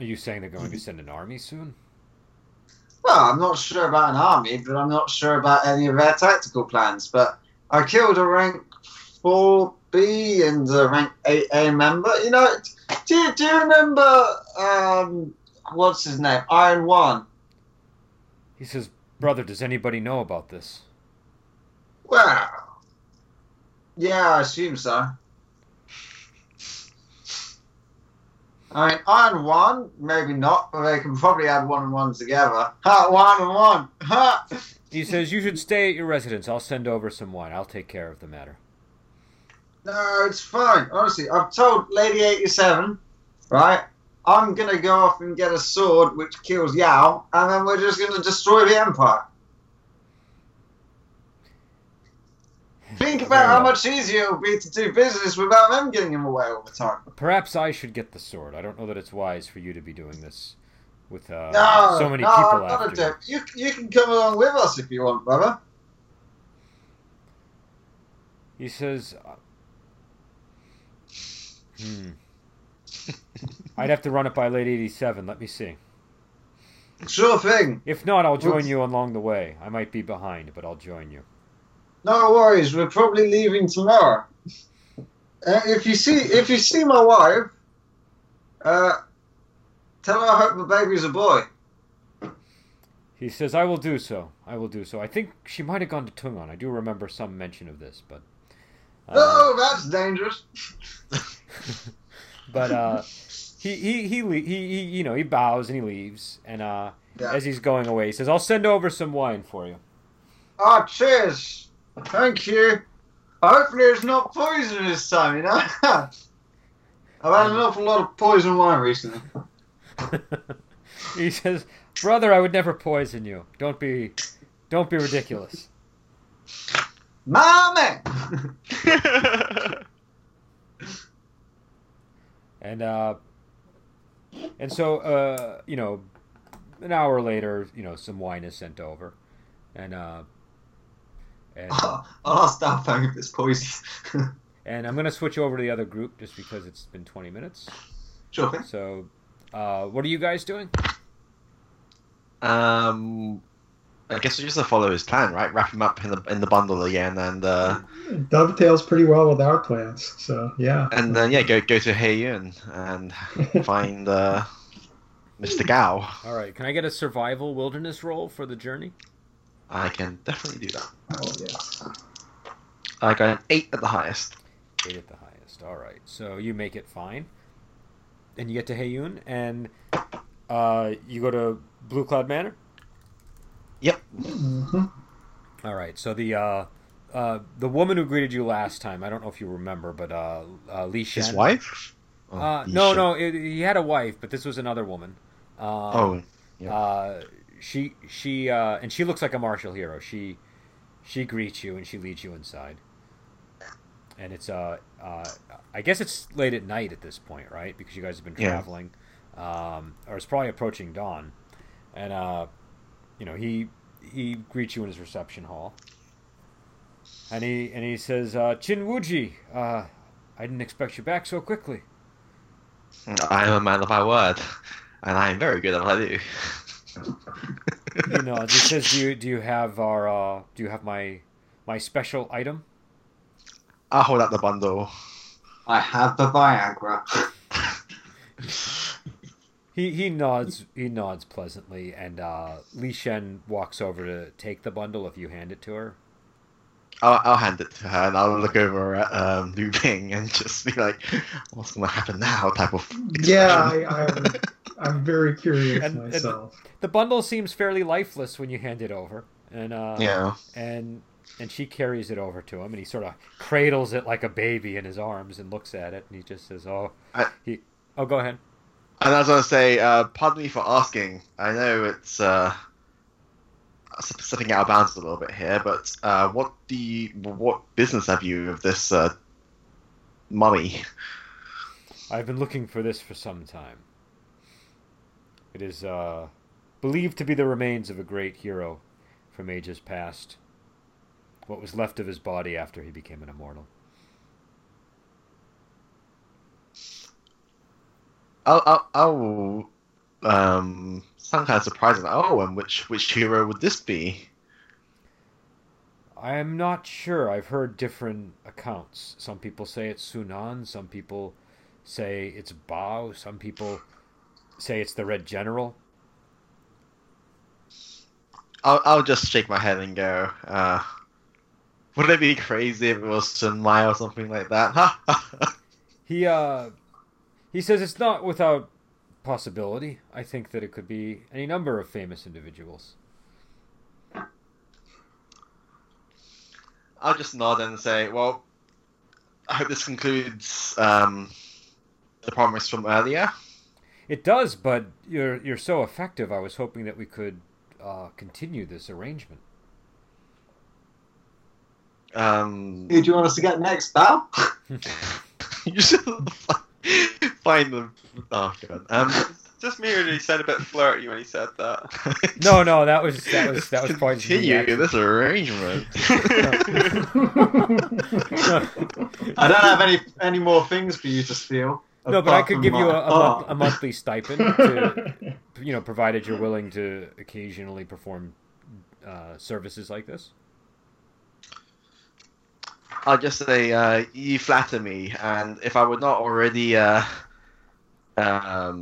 Are you saying they're going to send an army soon? Well, I'm not sure about an army, but I'm not sure about any of their tactical plans, but I killed a rank 4B and a rank 8A member. You know, do you remember what's his name, Iron Wan? He says, brother, does anybody know about this? Well, Yeah, I assume so. I mean, iron one, maybe not, but they can probably add one and one together. Ha! One and one! Ha! He says, you should stay at your residence. I'll send over some wine. I'll take care of the matter. No, it's fine. Honestly, I've told Lady 87, right, I'm going to go off and get a sword which kills Yao, and then we're just going to destroy the Empire. Think about how much easier it would be to do business without them getting him away all the time. Perhaps I should get the sword. I don't know that it's wise for you to be doing this with so many people after you. You can come along with us if you want, brother. He says... I'd have to run it by Lady 87. Let me see. Sure thing. If not, I'll join you along the way. I might be behind, but I'll join you. No worries, we're probably leaving tomorrow. If you see my wife, tell her I hope the baby's a boy. He says, I will do so. I will do so. I think she might have gone to Tung'an. I do remember some mention of this, but... oh, that's dangerous. But he bows and he leaves. And as he's going away, he says, I'll send over some wine for you. Oh, cheers. Thank you. Hopefully it's not poison this time, you know? I've had an awful lot of poison wine recently. He says, brother, I would never poison you. Don't be ridiculous. Mommy! And so, an hour later, some wine is sent over. And I'll stop finding this poison. And I'm going to switch over to the other group just because it's been 20 minutes. Sure thing. So, what are you guys doing? I guess we're just going to follow his plan, right? Wrap him up in the bundle again, and dovetails pretty well with our plans. So yeah. And then go to Hei Yun and find Mr. Gao. All right. Can I get a survival wilderness roll for the journey? I can definitely do that. Oh, yes. I got an 8 at the highest. 8 at the highest. All right. So you make it fine. And you get to Hei Yun, and you go to Blue Cloud Manor? Yep. Mm-hmm. All right. So the woman who greeted you last time, I don't know if you remember, but Li Shen. His wife? Oh, he had a wife, but this was another woman. Yeah. She and she looks like a martial hero. She greets you and she leads you inside. And it's I guess it's late at night at this point, right? Because you guys have been traveling, or it's probably approaching dawn. And he greets you in his reception hall. And he says, "Chin Wuji, I didn't expect you back so quickly." I am a man of my word, and I am very good at what I do. He says, do you have our my special item? I'll hold out the bundle. I have the Viagra. he nods pleasantly, and Li Shen walks over to take the bundle if you hand it to her. I'll hand it to her, and I'll look over at Lu Ping and just be like, what's going to happen now type of expression. I'm very curious myself. And the bundle seems fairly lifeless when you hand it over, and and she carries it over to him, and he sort of cradles it like a baby in his arms and looks at it, and he just says, go ahead. And I was going to say, pardon me for asking. I know it's stepping out of bounds a little bit here, but what business have you of this mummy? I've been looking for this for some time. It is believed to be the remains of a great hero from ages past. What was left of his body after he became an immortal. I'll sound kind of surprising. Oh, and which hero would this be? I am not sure. I've heard different accounts. Some people say it's Sunan. Some people say it's Bao. Some people say it's the Red General. I'll just shake my head and go, Wouldn't it be crazy if it was Sun Mai or something like that? He says it's not without possibility. I think that it could be any number of famous individuals. I'll just nod and say, well, I hope this concludes the promise from earlier. It does, but you're so effective. I was hoping that we could continue this arrangement. Who do you want us to get next, pal? You should find them. Oh, God. Just merely said a bit flirty when he said that. No, that was quite continue this arrangement. I don't have any more things for you to steal. No, but I could give you a monthly stipend, to, provided you're willing to occasionally perform services like this. I'll just say, you flatter me, and if I would not already, if I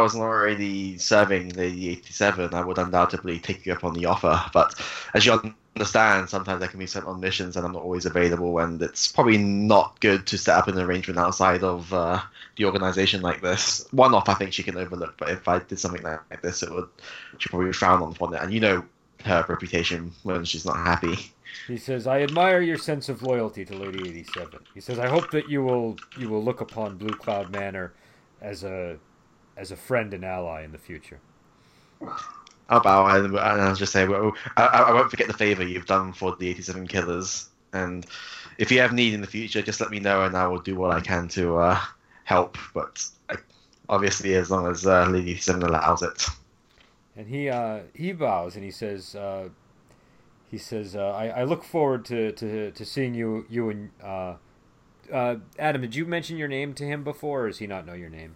wasn't already serving Lady 87, I would undoubtedly take you up on the offer. But as you understand, sometimes I can be sent on missions and I'm not always available, and it's probably not good to set up an arrangement outside of the organization like this. One off, I think she can overlook, but if I did something like this, she'd probably frown upon it. And her reputation when she's not happy. He says, I admire your sense of loyalty to Lady 87. He says, I hope that you will look upon Blue Cloud Manor as a friend and ally in the future. I'll bow, and I'll just say, well, I won't forget the favor you've done for the 87 killers, and if you have need in the future, just let me know and I will do what I can to help, but obviously as long as Lady 87 allows it. And he bows and he says, I look forward to seeing you and Adam. Did you mention your name to him before, or does he not know your name?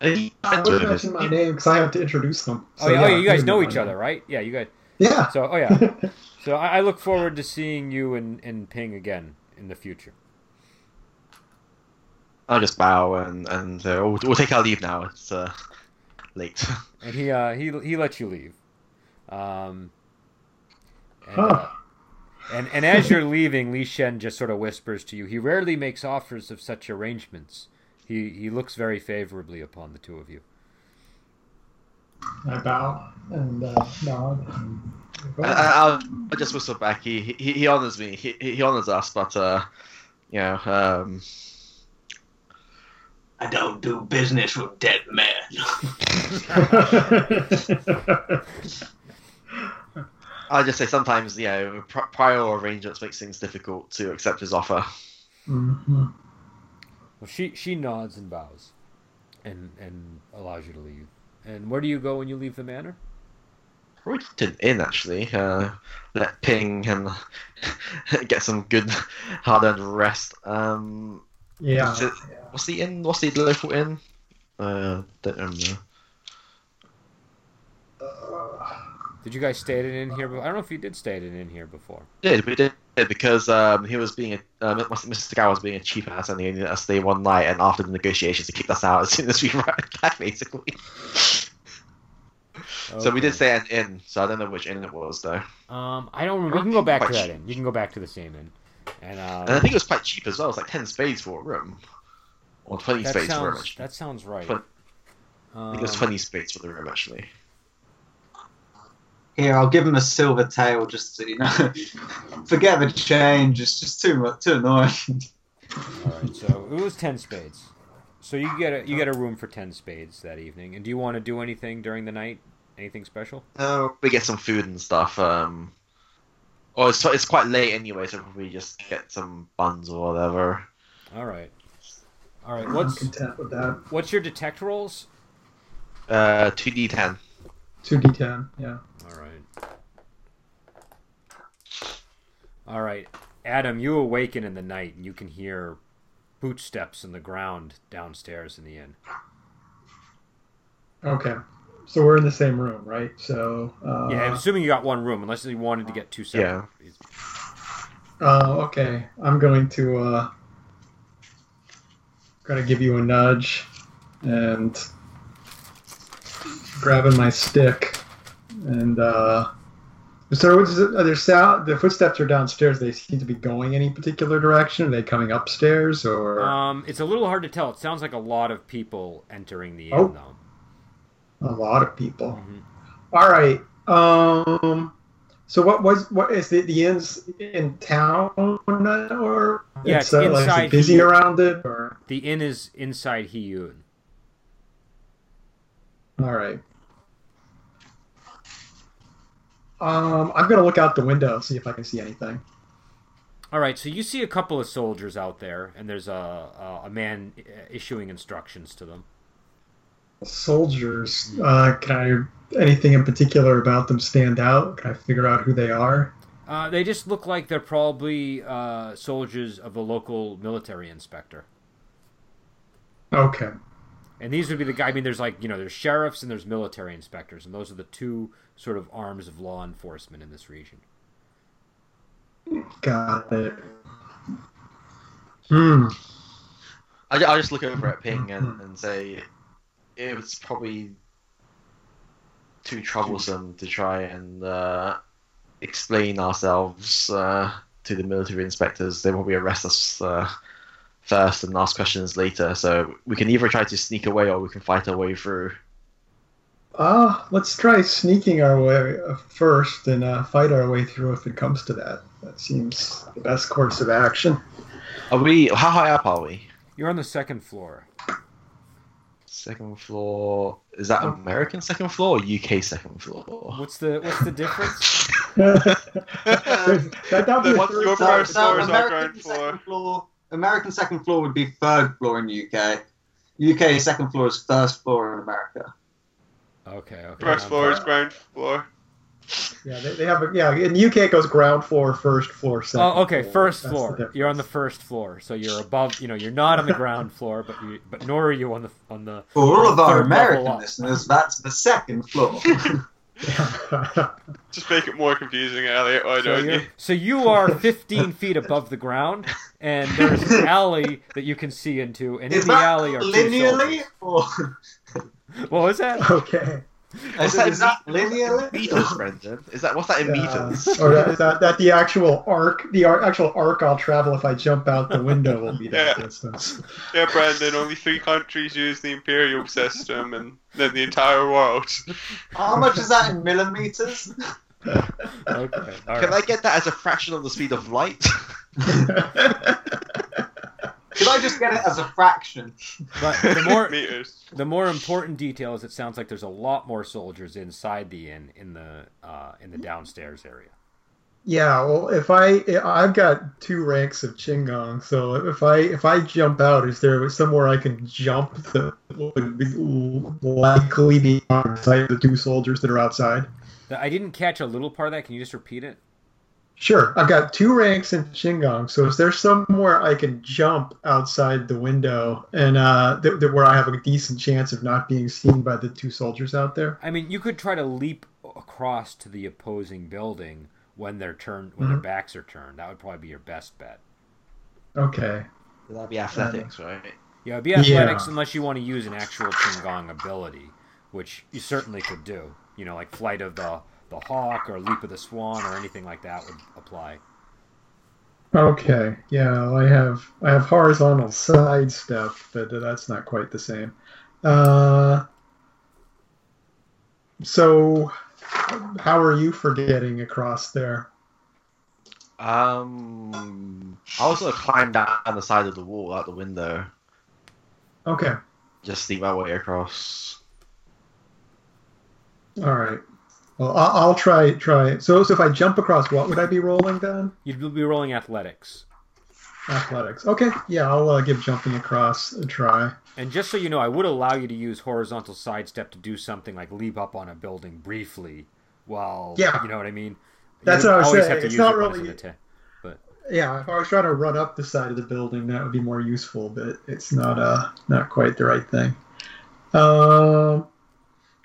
I would mention my name because I have to introduce them. So, yeah, you guys know each other, right? Yeah, you guys. Yeah. So, so I look forward to seeing you and Ping again in the future. I'll just bow and we'll take our leave now. It's late. And he lets you leave. And as you're leaving, Li Shen just sort of whispers to you, he rarely makes offers of such arrangements. He looks very favorably upon the two of you. I bow and nod. I'll just whistle back. He honors me. He honors us, but I don't do business with dead men. I'll just say sometimes, prior arrangements makes things difficult to accept his offer. Mm-hmm. Well, she nods and bows and allows you to leave. And where do you go when you leave the manor? Probably to an inn, actually. Let Ping and get some good, hard-earned rest. What's the inn? What's the local inn? Don't remember. Did you guys stay at an inn here before? I don't know if you did stay at an inn here before. We did, because he was being Mr. Gao was being a cheap ass, and he only let us stay one night, and after the negotiations, he kicked us out as soon as we ran back, basically. Okay. So we did stay at an inn, so I don't know which inn it was, though. I don't remember. You can go back to that inn. You can go back to the same inn. And I think it was quite cheap as well. It was like 10 spades for a room. Or 20 spades for a room. That sounds right. I think it was 20 spades for the room, actually. Here, I'll give him a silver tail just to, forget the change. It's just too annoying. All right, so it was 10 spades. So you get a room for 10 spades that evening. And do you want to do anything during the night? Anything special? No, we get some food and stuff. Oh, it's quite late anyway, so we just get some buns or whatever. All right. I'm content with that. What's your detect rolls? 2d10. 2d10. Yeah. All right. Adam, you awaken in the night, and you can hear bootsteps in the ground downstairs in the inn. Okay. So we're in the same room, right? So I'm assuming you got one room, unless you wanted to get two separate. Yeah. Okay. I'm going to give you a nudge and grabbing my stick and So their footsteps are downstairs. They seem to be going any particular direction. Are they coming upstairs or? It's a little hard to tell. It sounds like a lot of people entering the inn, though. A lot of people. Mm-hmm. All right. So what is the inn's in town or? Yeah, it's inside. Like, is it busy around it or? The inn is inside Hei Yun. All right. I'm going to look out the window, see if I can see anything. All right, so you see a couple of soldiers out there, and there's a man issuing instructions to them. Soldiers? Can I... Anything in particular about them stand out? Can I figure out who they are? They just look like they're probably soldiers of the local military inspector. Okay. And these would be the guy. I mean, there's like, you know, there's sheriffs and there's military inspectors, and those are the two sort of arms of law enforcement in this region. Got it. Hmm. I'll just look over at Ping and say it's probably too troublesome to try and explain ourselves to the military inspectors. They probably arrest us first and ask questions later, so we can either try to sneak away or we can fight our way through. Let's try sneaking our way first and fight our way through if it comes to that. That seems the best course of action. How high up are we? You're on the second floor. Second floor... Is that American second floor or UK second floor? What's the difference? American second floor would be third floor in the UK. UK second floor is first floor in America. Okay. First floor is ground floor. Yeah, they have in the UK it goes ground floor, first floor, second floor. Oh, okay, first floor. You're on the first floor, so you're above, you're not on the ground floor, but nor are you on the For all of our American listeners, that's the second floor. Just make it more confusing, Elliot. Why don't you? So you are 15 feet above the ground, and there's an alley that you can see into, and in the alley are linearly. What was that? Okay. Is that linearly? Meters, Brendan. Is that what's that in meters? Or that the actual arc? The actual arc I'll travel if I jump out the window will be that distance. Yeah, Brendan. Only 3 countries use the imperial system, and then the entire world. How much is that in millimeters? Okay. All Can right. I get that as a fraction of the speed of light? Can I just get it as a fraction? But the more important detail is it sounds like there's a lot more soldiers inside the inn in the downstairs area. Yeah, well, I've got 2 ranks of Qinggong, so if I jump out, is there somewhere I can jump that would likely be on sight of the 2 soldiers that are outside? I didn't catch a little part of that. Can you just repeat it? Sure. I've got 2 ranks in Qinggong, so is there somewhere I can jump outside the window and where I have a decent chance of not being seen by the 2 soldiers out there? I mean, you could try to leap across to the opposing building when their backs are turned. That would probably be your best bet. Okay. That'd be athletics, right? Yeah, it'd be athletics unless you want to use an actual Qinggong ability, which you certainly could do. Like Flight of the Hawk or Leap of the Swan or anything like that would apply. Okay, yeah, I have horizontal sidestep, but that's not quite the same. So, how are you for getting across there? I was going to climb down the side of the wall out the window. Okay. Just leap my way across. All right. Well, I'll try. So if I jump across, what would I be rolling then? You'd be rolling athletics. Athletics. Okay. Yeah, I'll give jumping across a try. And just so you know, I would allow you to use horizontal sidestep to do something like leap up on a building briefly while, you know what I mean? That's what I was saying. It's not really... Yeah, if I was trying to run up the side of the building, that would be more useful, but it's not quite the right thing.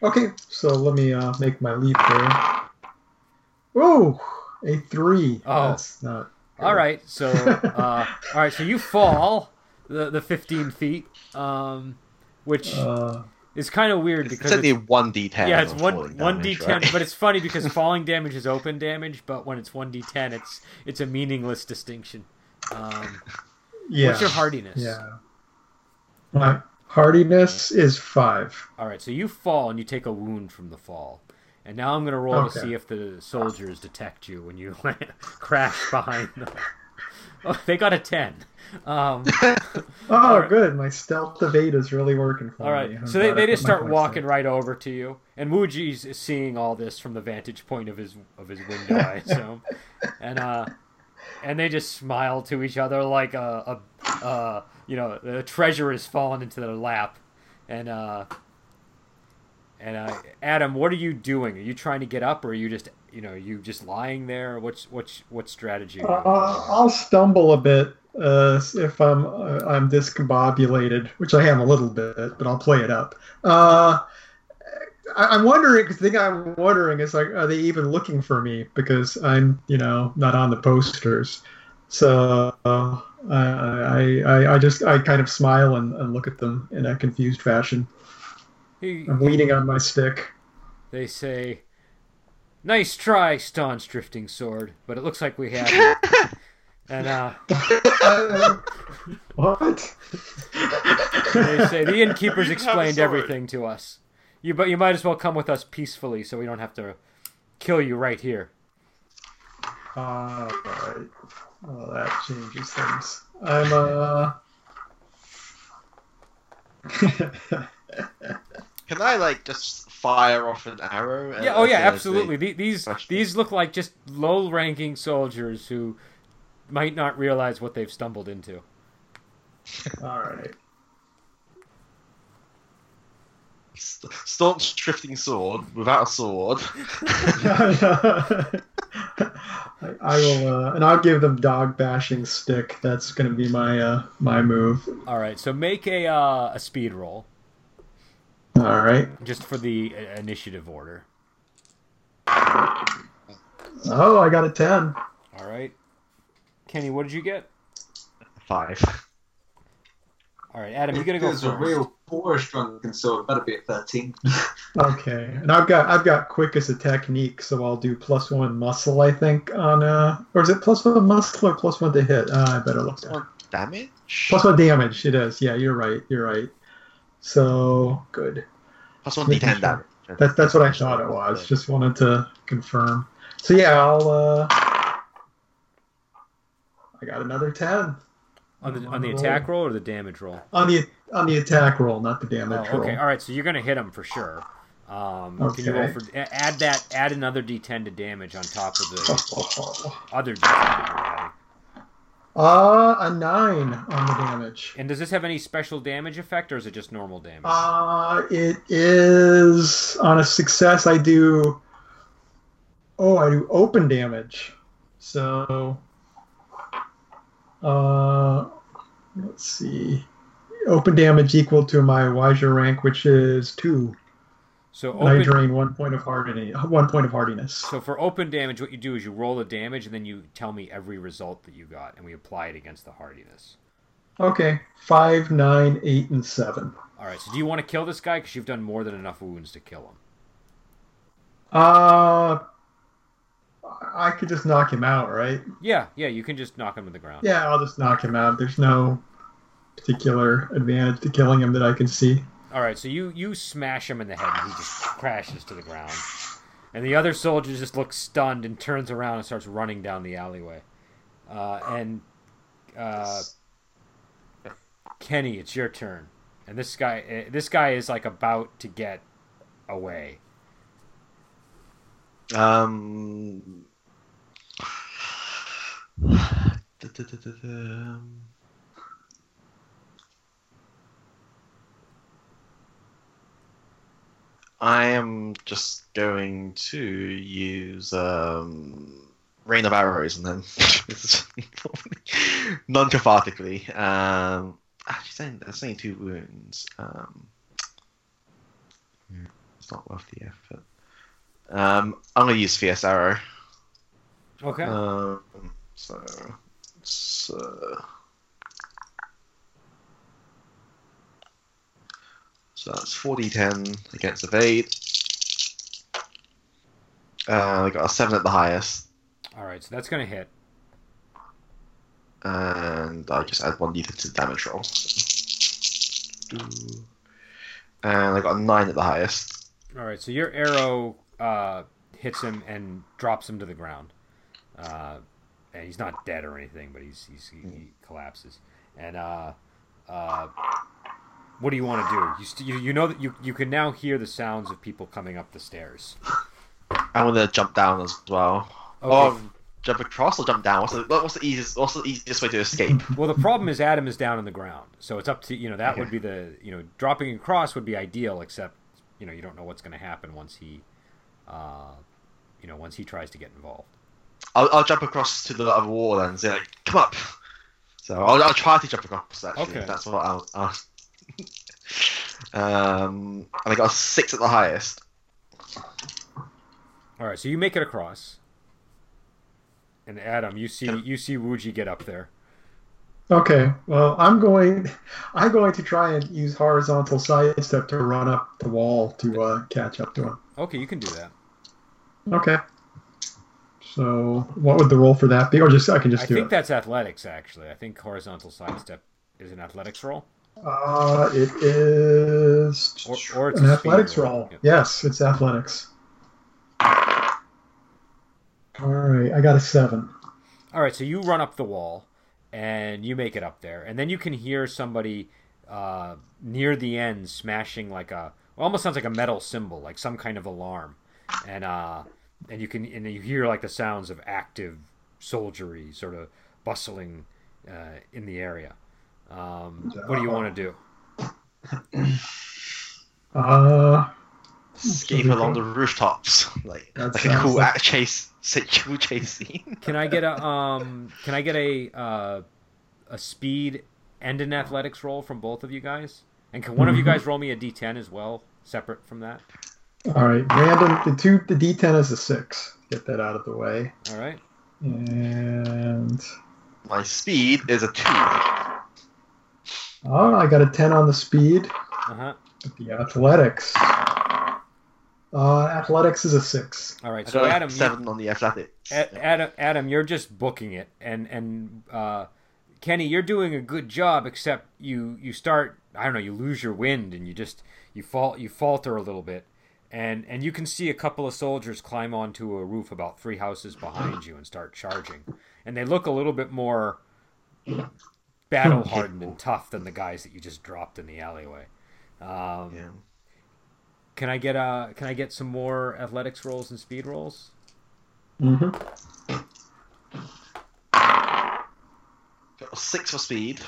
Okay, so let me make my leap there. Whoa, a 3. Oh, that's not good. All right. So, so you fall the 15 feet, which It's kind of weird because it's only 1d10. Yeah, it's one d10, right? But it's funny because falling damage is open damage, but when it's 1d10, it's a meaningless distinction. Yeah. What's your hardiness? Yeah. My hardiness is 5. All right, so you fall and you take a wound from the fall, and now I'm going to roll to see if the soldiers detect you when you crash behind them. Oh, they got a 10. Good. My stealth of 8 is really working for me. All right, so they just start walking right over to you, and Wuji's is seeing all this from the vantage point of his window, I assume. And they just smile to each other like the treasure has fallen into their lap. And Adam, what are you doing? Are you trying to get up, or are you just lying there? What strategy? I'll stumble a bit if I'm discombobulated, which I am a little bit, but I'll play it up. I'm wondering, because the thing I'm wondering is, like, are they even looking for me? Because I'm, not on the posters. So I kind of smile and look at them in a confused fashion. I'm leaning on my stick. They say, "Nice try, Staunch Drifting Sword, but it looks like we have you." And what? They say the innkeepers explained everything to us. But you might as well come with us peacefully, so we don't have to kill you right here. All right. Well, that changes things. Can I just fire off an arrow? Yeah. Oh yeah, absolutely. These look like just low-ranking soldiers who might not realize what they've stumbled into. All right. Staunch Drifting Sword without a sword. I will, and I'll give them Dog Bashing Stick. That's going to be my my move. All right. So make a speed roll. All right. Just for the initiative order. Oh, I got a 10. All right. Kenny, what did you get? 5. All right, Adam, you gotta go first. There's a real Boris Drunken Sword. That'll be a 13. Okay, and I've got quick as a technique, so I'll do +1 muscle, I think, on or is it +1 muscle or +1 to hit? I better look. +1 damage. +1 damage. It is. Yeah, you're right. So good. +1 D10 damage. That's what I thought it was. Just wanted to confirm. So yeah, I'll. I got another 10. On the attack roll or the damage roll? On the attack roll, not the damage roll. Okay, all right. So you're gonna hit him for sure. Okay. Can you roll add another D10 to damage on top of the other D10? A 9 on the damage. And does this have any special damage effect, or is it just normal damage? It is on a success. I do open damage. So. Let's see. Open damage equal to my Wiser rank, which is 2. So I drain 1 point of hardiness. So for open damage, what you do is you roll the damage, and then you tell me every result that you got, and we apply it against the hardiness. Okay, 5, 9, 8, and 7. All right. So do you want to kill this guy? Because you've done more than enough wounds to kill him. I could just knock him out, right? Yeah, you can just knock him to the ground. Yeah, I'll just knock him out. There's no particular advantage to killing him that I can see. All right, so you smash him in the head, and he just crashes to the ground. And the other soldier just looks stunned and turns around and starts running down the alleyway. Kenny, it's your turn. And this guy is about to get away. I am just going to use Rain of Arrows on them. Non-cathartically. Actually, that's only 2 wounds. It's not worth the effort. I'm going to use Fierce Arrow. Okay. So it's So that's 4d10 against evade. I got a 7 at the highest. Alright, so that's going to hit. And I'll just add 1d10 to the damage roll. So. And I got a 9 at the highest. Alright, so your arrow hits him and drops him to the ground. And he's not dead or anything, but he collapses. And what do you want to do? You know that you can now hear the sounds of people coming up the stairs. I want to jump down as well. Okay. Or jump across or jump down. What's the easiest way to escape? Well, the problem is Adam is down on the ground, so it's up to that would be the dropping across would be ideal, except you don't know what's going to happen once he once he tries to get involved. I'll jump across to the other wall and say, like, come up. So I'll try to jump across, actually. Okay. That's what I'll and I got a 6 at the highest. Alright, so you make it across. And Adam, you see Wuji get up there. Okay, well, I'm going to try and use horizontal sidestep to run up the wall to catch up to him. Okay, you can do that. Okay. So what would the roll for that be? Or just I think that's athletics, actually. I think horizontal sidestep is an athletics roll. It is or it's an athletics roll. Yep. Yes, it's athletics. Alright, I got a 7. Alright, so you run up the wall and you make it up there, and then you can hear somebody near the end smashing like a almost sounds like a metal cymbal, like some kind of alarm. And you hear like the sounds of active soldiery sort of bustling in the area. What do you want to do? Escape along the rooftops, like a cool chase scene. Can I get a speed and an athletics roll from both of you guys? And can one of you guys roll me a d10 as well, separate from that? All right, random. The D10 is a 6. Get that out of the way. All right. And my speed is a 2. Oh, I got a 10 on the speed. Uh huh. The athletics. Athletics is a 6. All right. So Adam, 7 on the athletics. Adam, you're just booking it, and Kenny, you're doing a good job, except you start. I don't know. You lose your wind, and you falter a little bit. And you can see a couple of soldiers climb onto a roof about 3 houses behind you and start charging. And they look a little bit more battle-hardened and tough than the guys that you just dropped in the alleyway. Yeah. Can I get some more athletics rolls and speed rolls? Mm-hmm. 6 for speed.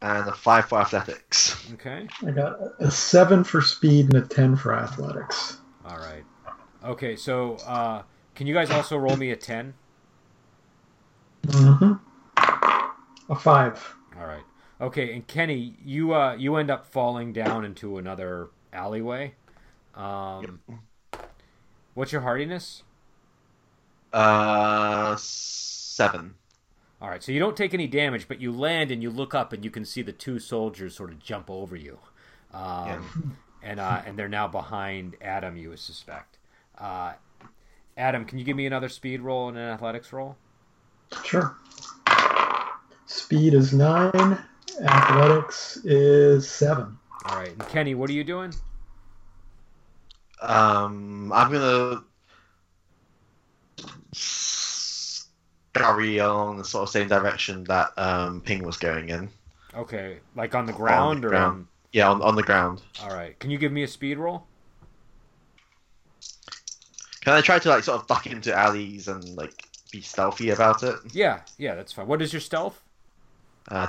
And a 5 for athletics. Okay. I got a 7 for speed and a 10 for athletics. All right. Okay, so can you guys also roll me a 10? Mm-hmm. A 5. All right. Okay, and Kenny, you end up falling down into another alleyway. Yep. What's your hardiness? 7. All right, so you don't take any damage, but you land and you look up and you can see the 2 soldiers sort of jump over you, and they're now behind Adam. You would suspect. Adam, can you give me another speed roll and an athletics roll? Sure. Speed is 9. Athletics is 7. All right, and Kenny, what are you doing? I'm gonna scurry along the sort of same direction that Ping was going in. Okay, like on the ground? Yeah, on the ground. Alright, can you give me a speed roll? Can I try to like sort of duck into alleys and like be stealthy about it? Yeah, that's fine. What is your stealth?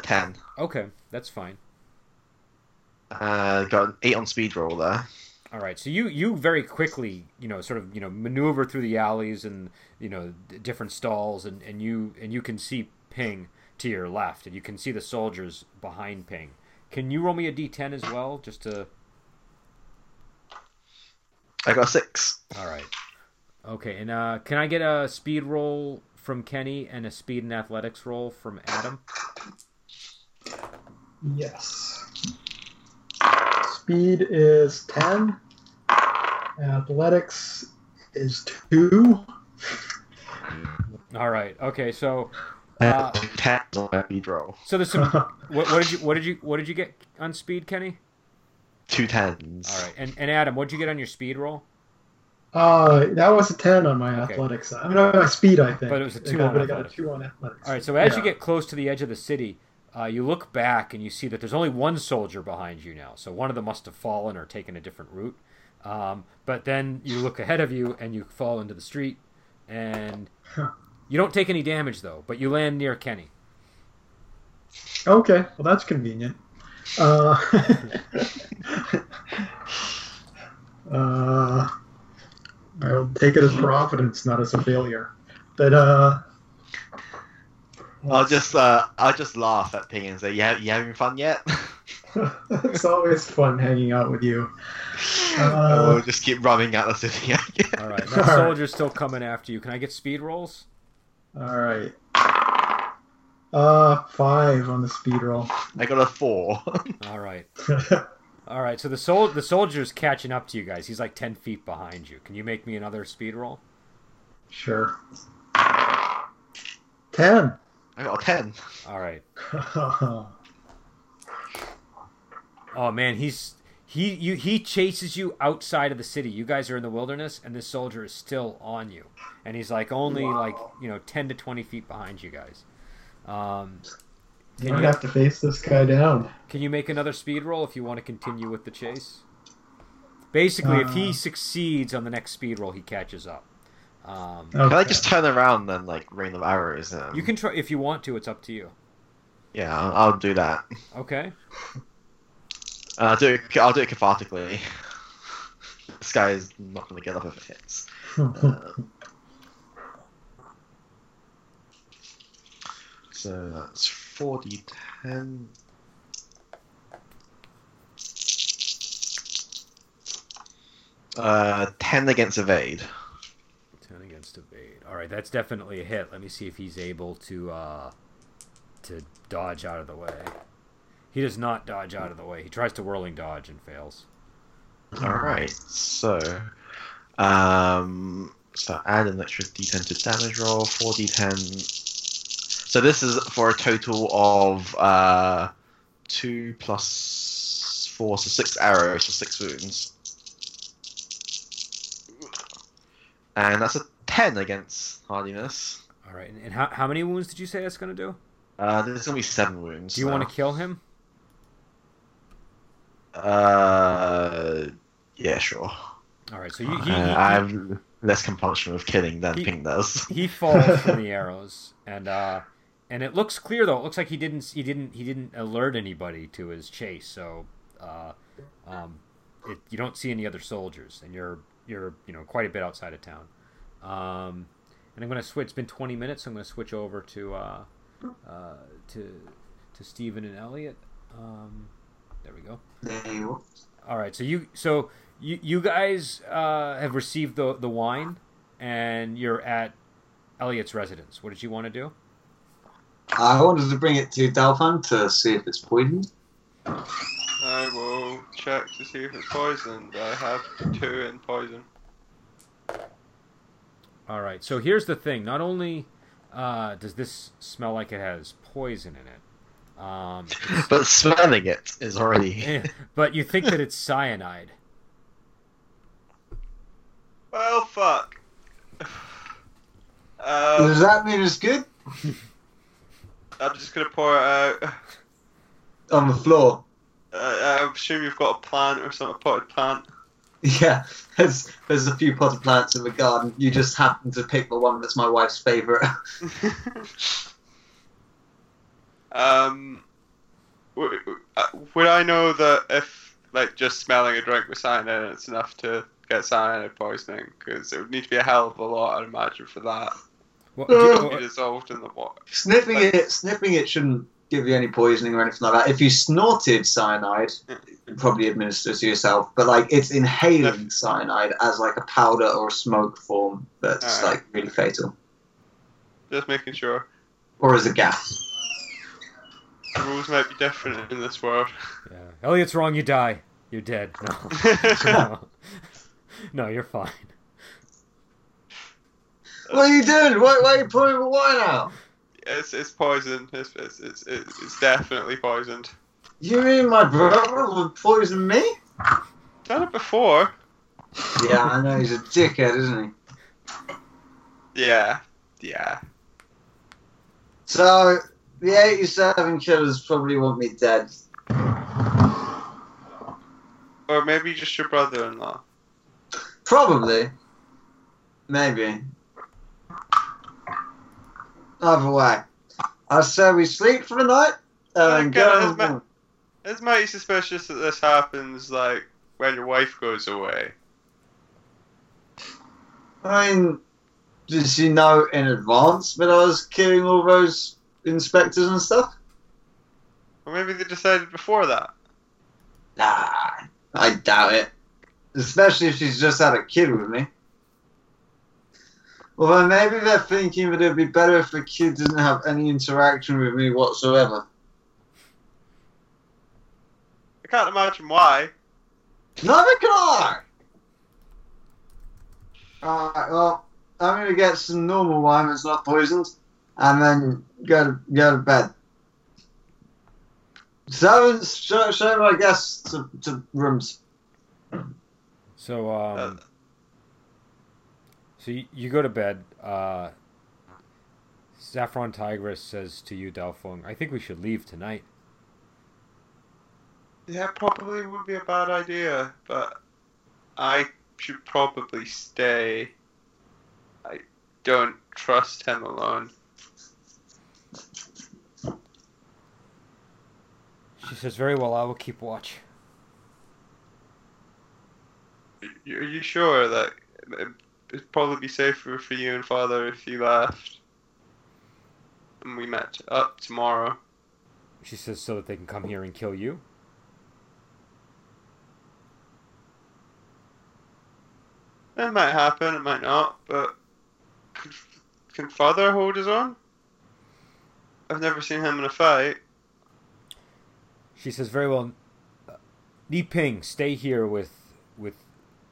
10. Okay, that's fine. Got an 8 on speed roll there. All right, so you very quickly, maneuver through the alleys and, different stalls, and you can see Ping to your left, and you can see the soldiers behind Ping. Can you roll me a D10 as well, just to... I got a 6. All right. Okay, and can I get a speed roll from Kenny and a speed and athletics roll from Adam? Yes. Speed is 10. Athletics is 2. All right. Okay. So. So there's some. What did you get on speed, Kenny? 2 tens. All right. And Adam, what did you get on your speed roll? That was a 10 on my athletics. I mean, on my speed, I think. But it was a 2 on athletics. I got a 2 on athletics. All right. So as you get close to the edge of the city, you look back and you see that there's only one soldier behind you now. So one of them must have fallen or taken a different route. But then you look ahead of you and you fall into the street, and you don't take any damage though, but you land near Kenny. Okay, well that's convenient. I'll take it as providence, not as a failure. But I'll just laugh at Ping and say, "Yeah, you having fun yet?" It's always fun hanging out with you. We'll just keep running out of the city. All right, that soldier's still coming after you. Can I get speed rolls? All right. 5 on the speed roll. I got a 4. All right. All right. So the soldier's catching up to you guys. He's like 10 feet behind you. Can you make me another speed roll? Sure. 10. I got a 10. All right. Oh man, he chases you outside of the city. You guys are in the wilderness, and this soldier is still on you, and he's like only like 10 to 20 feet behind you guys. You have to face this guy down. Can you make another speed roll if you want to continue with the chase? Basically, if he succeeds on the next speed roll, he catches up. Can I just turn around and like rain of arrows? You can try if you want to. It's up to you. Yeah, I'll do that. Okay. I'll do it cathartically. This guy is not going to get up if it hits. So that's 4d10. Ten against evade. All right, that's definitely a hit. Let me see if he's able to dodge out of the way. He does not dodge out of the way. He tries to whirling dodge and fails. All right. So, add an extra d10 to damage roll. 4d10. So this is for a total of 2 plus 4, so 6 arrows for 6 wounds. And that's a 10 against hardiness. All right. And how many wounds did you say that's going to do? There's going to be 7 wounds. Do you want to kill him? Yeah, sure. All right, so I have less compunction with killing than Ping does. He falls from the arrows, and it looks clear though. It looks like he didn't alert anybody to his chase. So, you don't see any other soldiers, and you're quite a bit outside of town. And I'm going to switch. It's been 20 minutes. So I'm going to switch over to Stephen and Elliot. There we go. All right, so you guys have received the wine, and you're at Elliot's residence. What did you want to do? I wanted to bring it to Daofeng to see if it's poisoned. I will check to see if it's poisoned. I have 2 in poison. All right, so here's the thing. Not only does this smell like it has poison in it, but smelling it is already... But you think that it's cyanide. Well, fuck. Does that mean it's good? I'm just going to pour it out. On the floor. I assume you've got a plant or some potted plant. Yeah, there's a few potted plants in the garden. You just happen to pick the one that's my wife's favourite. Would I know that if, like, just smelling a drink with cyanide, it's enough to get cyanide poisoning? Because it would need to be a hell of a lot, I'd imagine, for that. What, it dissolved in the water. Sniffing it shouldn't give you any poisoning or anything like that. If you snorted cyanide, you'd probably administer it to yourself. But, like, it's inhaling cyanide as, like, a powder or a smoke form that's, like, really fatal. Just making sure. Or as a gas. The rules might be different in this world. Yeah. Elliot's wrong, you die. You're dead. No. No, you're fine. What are you doing? Why are you pouring wine out? It's poison. It's definitely poisoned. You mean my brother would poison me? Done it before. Yeah, I know, he's a dickhead, isn't he? Yeah, yeah. So, the 87 killers probably want me dead. Or maybe just your brother-in-law. Probably. Maybe. Either way. I say we sleep for the night and go. It's mighty suspicious that this happens, like, when your wife goes away. I mean, did she know in advance that I was killing all those inspectors and stuff? Or maybe they decided before that. Nah, I doubt it. Especially if she's just had a kid with me. Although maybe they're thinking that it would be better if the kid didn't have any interaction with me whatsoever. I can't imagine why. Neither can I! Alright, well, I'm going to get some normal wine that's not poisoned, and then go to bed. So, show my guests to rooms. So, so you go to bed. Saffron Tigress says to you, Daofeng, I think we should leave tonight. Yeah, probably would be a bad idea, but I should probably stay. I don't trust him alone. She says, very well, I will keep watch. Are you sure that it'd probably be safer for you and Father if you left and we met up tomorrow? She says, so that they can come here and kill you? It might happen, it might not, but can Father hold his own? I've never seen him in a fight. She says, very well, Ni Ping, stay here with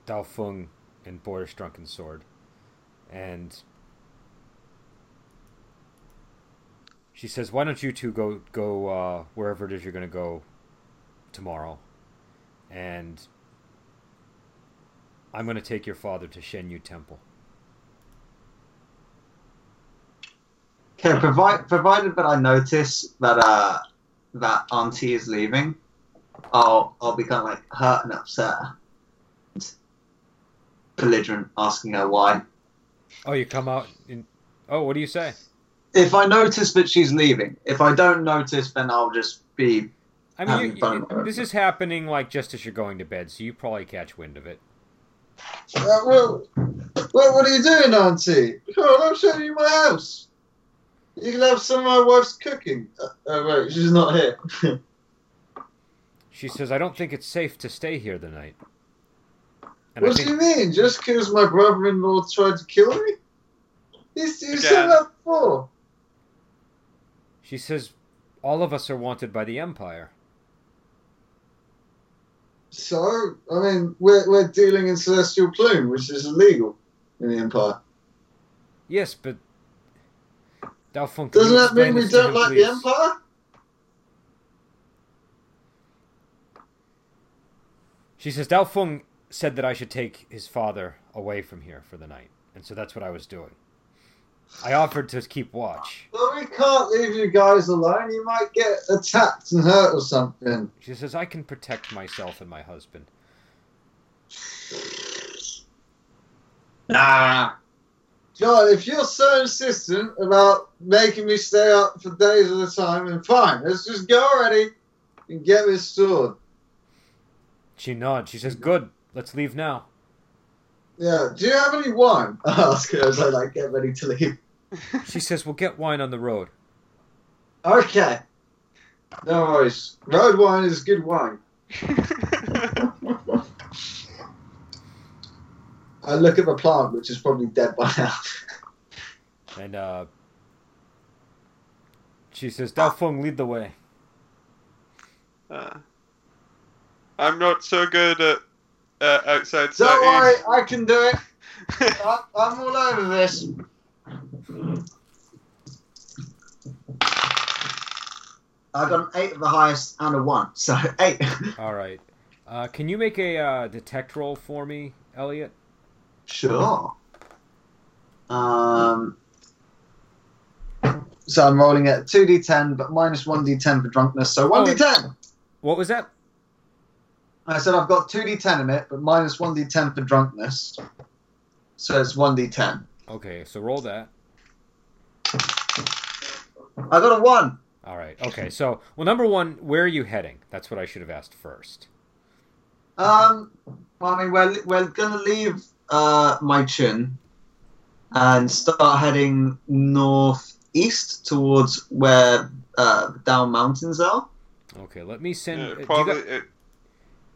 Daofeng and Boris Drunken Sword. And she says, why don't you two go wherever it is you're going to go tomorrow? And I'm going to take your father to Shen Yu Temple. Okay, provided that I notice that that auntie is leaving, I'll become like hurt and upset, and belligerent, asking her why. Oh, you come out in... Oh, what do you say? If I notice that she's leaving, if I don't notice, then I'll just be. I mean, this is happening like just as you're going to bed, so you probably catch wind of it. Well, what are you doing, Auntie? Oh, I'm showing you my house. You can have some of my wife's cooking. Oh, wait, she's not here. She says, I don't think it's safe to stay here tonight. And what do you mean? Just because my brother-in-law tried to kill me? You said that before. She says, all of us are wanted by the Empire. So, I mean, we're dealing in Celestial Plume, which is illegal in the Empire. Yes, but... Daofeng, doesn't that mean we don't like the Empire? She says, Daofeng said that I should take his father away from here for the night, and so that's what I was doing. I offered to keep watch. Well, we can't leave you guys alone. You might get attacked and hurt or something. She says, I can protect myself and my husband. Nah. John, if you're so insistent about making me stay up for days at a time, then fine. Let's just go already and get this sword. She nods. She says, good. Let's leave now. Yeah, do you have any wine? I ask her as I like get ready to leave. She says, we'll get wine on the road. Okay. No worries. Road wine is good wine. I look at the plant, which is probably dead by now. And she says, Daofeng, lead the way. I'm not so good at outside sighting. Don't worry, I can do it. I'm all over this. I got an 8 of the highest and a 1, so 8. All right. Can you make a detect roll for me, Elliot? Sure. So I'm rolling at 2d10, but minus 1d10 for drunkenness, so 1d10! What was that? I said I've got 2d10 in it, but minus 1d10 for drunkenness. So it's 1d10. Okay, so roll that. I got a 1! Alright, okay, so, well, number one, where are you heading? That's what I should have asked first. Well, I mean, we're gonna leave Mai Chun and start heading northeast towards where Dao Mountains are. Okay, let me send... Yeah,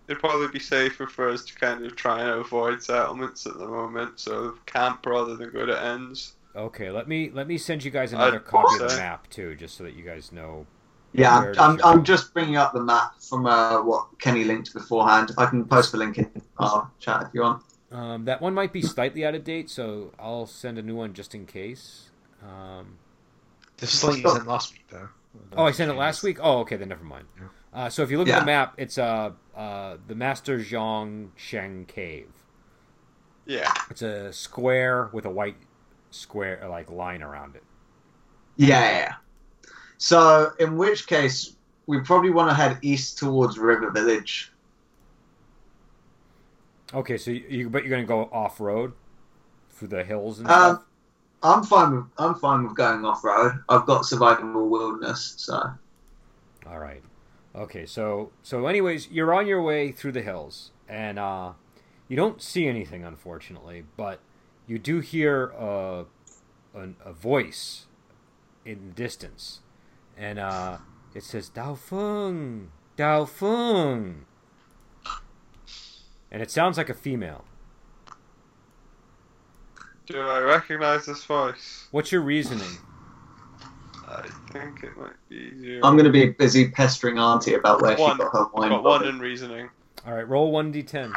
it'd probably be safer for us to kind of try and avoid settlements at the moment, so camp rather than go to ends. Okay, let me send you guys another copy of the map too, just so that you guys know. Yeah, I'm just bringing up the map from what Kenny linked beforehand. I can post the link in our chat if you want. That one might be slightly out of date, so I'll send a new one just in case. This link you sent last week though. Oh, I sent it last week. Oh, okay, then never mind. Yeah. So if you look at the map, it's the Master Zhongsheng Cave. Yeah, it's a square with a white square like line around it. Yeah. So in which case we probably want to head east towards River Village. Okay, so but you're going to go off road through the hills and stuff. I'm fine with going off road. I've got survivable wilderness, so. All right. Okay, so anyways, you're on your way through the hills and you don't see anything, unfortunately, but you do hear a voice in the distance, and it says, "Daofeng, Daofeng," and it sounds like a female. Do I recognize this voice? What's your reasoning? I think it might be easier. I'm going to be busy pestering Auntie about where she got her wine. Got one in reasoning. All right, roll 1d10.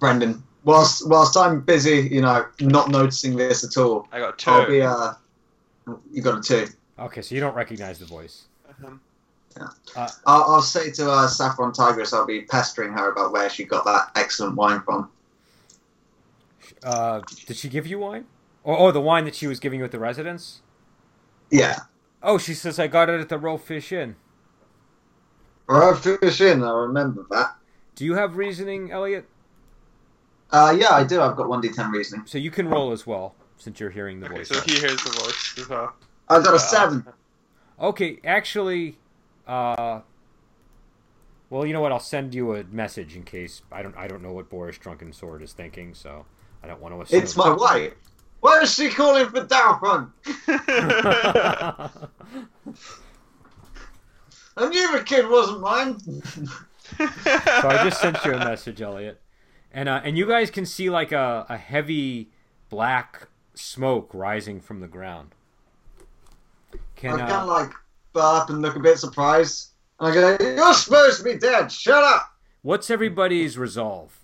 Brendan. Whilst I'm busy, you know, not noticing this at all. I got 2. I'll be, you got a 2. Okay, so you don't recognize the voice. Yeah. I'll say to Saffron Tigress, I'll be pestering her about where she got that excellent wine from. Did she give you wine? Oh, the wine that she was giving you at the residence? Yeah. Oh, she says, I got it at the Roe Fish Inn. Roe Fish Inn, I remember that. Do you have reasoning, Elliot? Yeah, I do. I've got 1d10 reasoning. So you can roll as well, since you're hearing the voice. So he hears the voice as well. I got a 7. Okay, actually, well, you know what? I'll send you a message in case I don't know what Boris Drunken Sword is thinking, so I don't want to assume. It's my wife. Why is she calling for Daofeng? I knew the kid wasn't mine. So I just sent you a message, Elliot. And you guys can see like a heavy black smoke rising from the ground. I kind of like burp and look a bit surprised. And I go, "You're supposed to be dead. Shut up." What's everybody's resolve?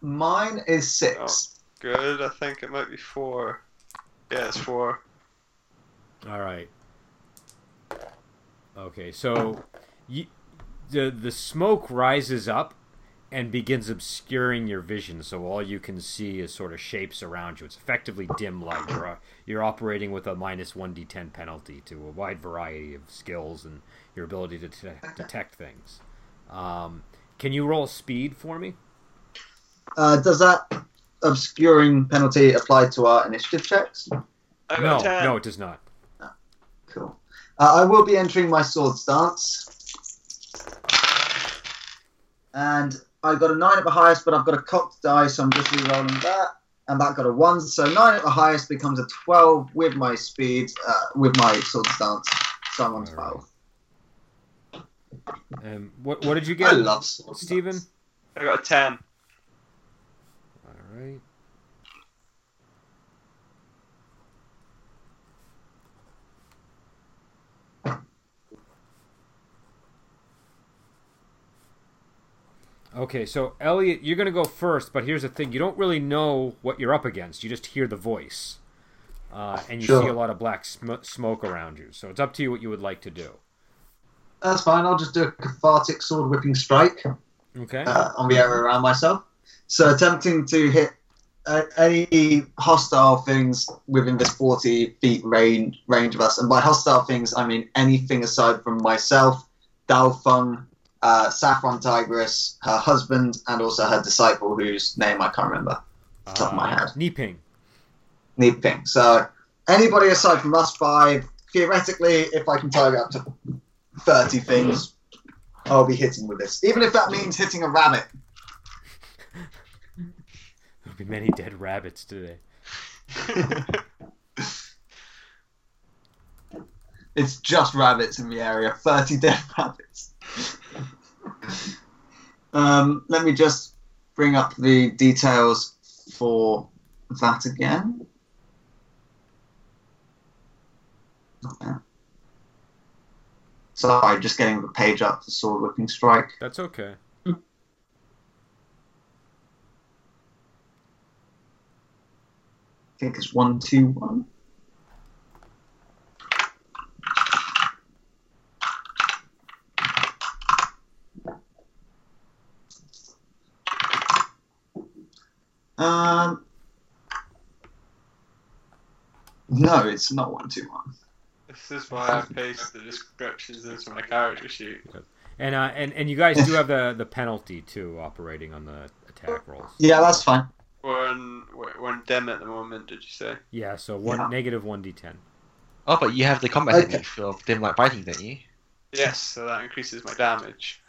Mine is 6. Oh, good. I think it might be 4. Yeah, it's 4. All right. Okay, so the smoke rises up and begins obscuring your vision, so all you can see is sort of shapes around you. It's effectively dim light. You're operating with a minus 1d10 penalty to a wide variety of skills and your ability to detect things. Can you roll speed for me? Does that obscuring penalty apply to our initiative checks? No, it does not. Oh, cool. I will be entering my sword stance. And I got a 9 at the highest, but I've got a cocked die, so I'm just re-rolling that. And that got a 1, so 9 at the highest becomes a 12 with my speed, with my sword stance. So I'm on 12. What did you get? I love sword Steven? Stance. I got a 10. All right. Okay, so Elliot, you're going to go first, but here's the thing. You don't really know what you're up against. You just hear the voice. And you see a lot of black smoke around you. So it's up to you what you would like to do. That's fine. I'll just do a cathartic sword whipping strike. Okay. On the area around myself. So attempting to hit any hostile things within this 40 feet range of us. And by hostile things, I mean anything aside from myself, Daofeng, Saffron Tigress, her husband, and also her disciple, whose name I can't remember off the top of my head. Ni Ping. Ni Ping. So anybody aside from us five, theoretically, if I can target up to 30 things, I'll be hitting with this. Even if that means hitting a rabbit. There'll be many dead rabbits today. It's just rabbits in the area. 30 dead rabbits. Let me just bring up the details for that again. Okay. Sorry, just getting the page up for sword whipping strike. That's okay. I think it's 121. No, it's not 121. This is why I paste the descriptions into my character sheet. And you guys do have the penalty too operating on the attack rolls. Yeah, that's fine. We're in dem at the moment, did you say? Yeah, so negative 1d10. Oh, but you have the combat technique for dim light biting, don't you? Yes, so that increases my damage.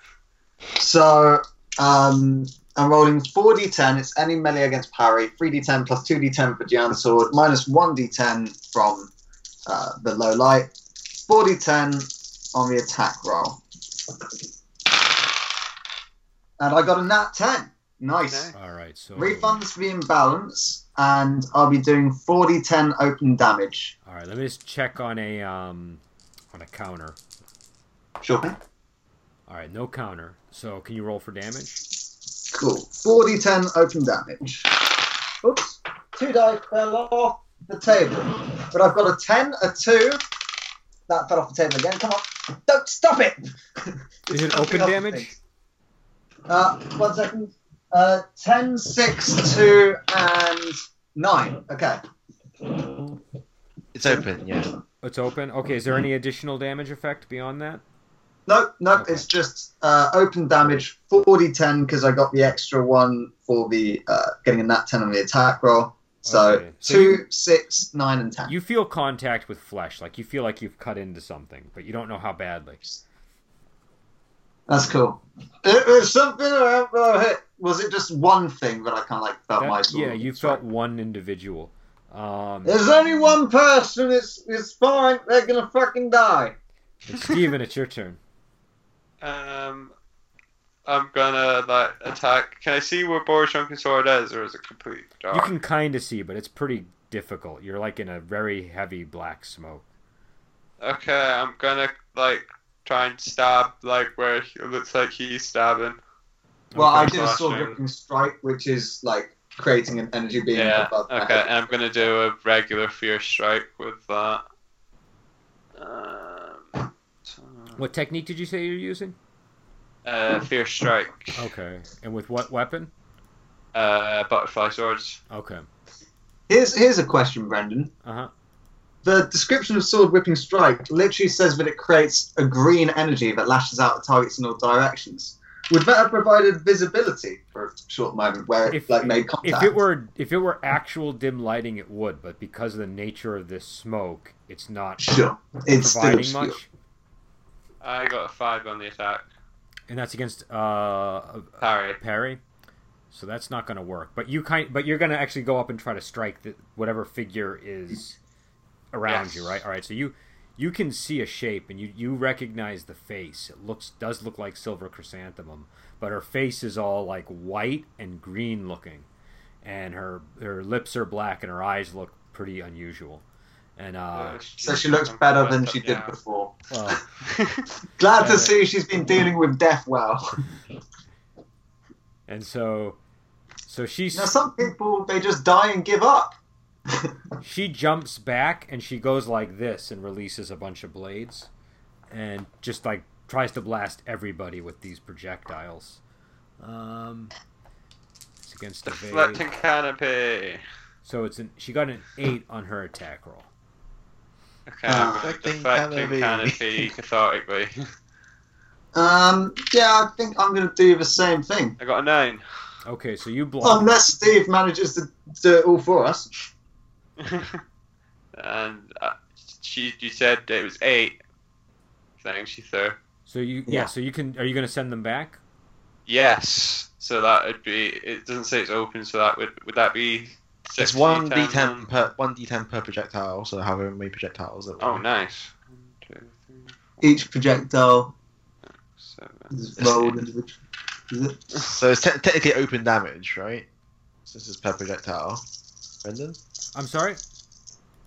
So, I'm rolling 4d10, it's any melee against parry, 3d10 plus 2d10 for Jian Sword, minus 1d10 from the low light, 4d10 on the attack roll. And I got a nat 10. Nice. Okay. All right. So refunds the imbalance, and I'll be doing 4d10 open damage. All right. Let me just check on a counter. Sure. All right. No counter. So can you roll for damage? Cool. 4d10 open damage. Oops. Two dice fell off the table, but I've got a 10, a 2. That fell off the table again. Come on. Don't stop it. Is it open damage? 1 second. 10, 6, 2, and 9. Okay. It's open, yeah. It's open? Okay, is there any additional damage effect beyond that? No, okay. It's just open damage, 4d10, because I got the extra one for the getting a nat 10 on the attack roll. So, okay. 2, 6, 9, and 10. You feel contact with flesh, like you feel like you've cut into something, but you don't know how badly. That's cool. It was something I haven't hit. Was it just one thing that I kind of like felt my sword? Yeah, you felt one individual. There's only one person. It's fine. They're gonna fucking die. Steven, it's your turn. I'm gonna attack. Can I see where Boris Drunken Sword is, or is it complete dark? You can kind of see, but it's pretty difficult. You're in a very heavy black smoke. Okay, I'm gonna try and stab where it looks like he's stabbing. Well, I did a sword whipping strike, which is creating an energy beam above that. Okay, and I'm going to do a regular fierce strike with that. What technique did you say you're using? Fierce strike. Okay, and with what weapon? Butterfly swords. Okay. Here's a question, Brendan. Uh-huh. The description of sword whipping strike literally says that it creates a green energy that lashes out at targets in all directions. Would that have provided visibility for a short moment where it made contact? If it were actual dim lighting, it would. But because of the nature of this smoke, it's not providing much. I got a 5 on the attack, and that's against parry. So that's not going to work. But you're going to actually go up and try to strike whatever figure is around you, right? All right. So you can see a shape, and you recognize the face. It does look like Silver Chrysanthemum, but her face is all white and green looking, and her lips are black, and her eyes look pretty unusual. And so she looks better than she did before. Glad to see she's been dealing with death well. And so she's... Now, some people, they just die and give up. She jumps back, and she goes like this and releases a bunch of blades. And just, like, tries to blast everybody with these projectiles. It's against the deflecting canopy. So it's she got an 8 on her attack roll. Okay, I'm going to deflecting canopy cathartically. Yeah, I think I'm going to do the same thing. I got a 9. Okay, so you block. Unless Steve manages to do it all for us. And you said it was 8 things she threw. So you can. Are you going to send them back? Yes. So that would be. It doesn't say it's open. So that would that be? 6D10? It's 1d10 per 1d10 per projectile. So however many projectiles. Oh, nice. 1, 2, 3, 4. Each projectile. So it's technically open damage, right? So this is per projectile. Brendan? I'm sorry?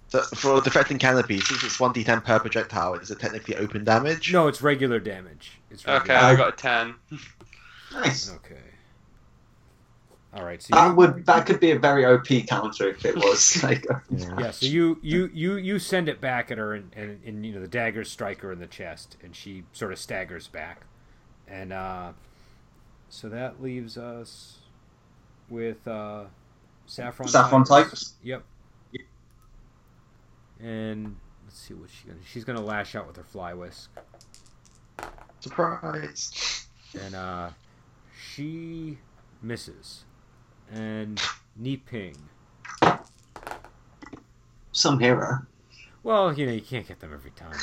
So for deflecting canopy, since it's 1d10 per projectile, is it technically open damage? No, it's regular damage. It's regular. Okay, I got a 10. Nice. Okay. Alright, so that could be a very OP counter if it was. Yeah, so you send it back at her, and the daggers strike her in the chest, and she sort of staggers back. And so that leaves us with Saffron Tigress. Yep. And let's see what she's gonna lash out with her fly whisk. Surprise. And she misses. And Ni Ping. Some hero. Well, you can't get them every time.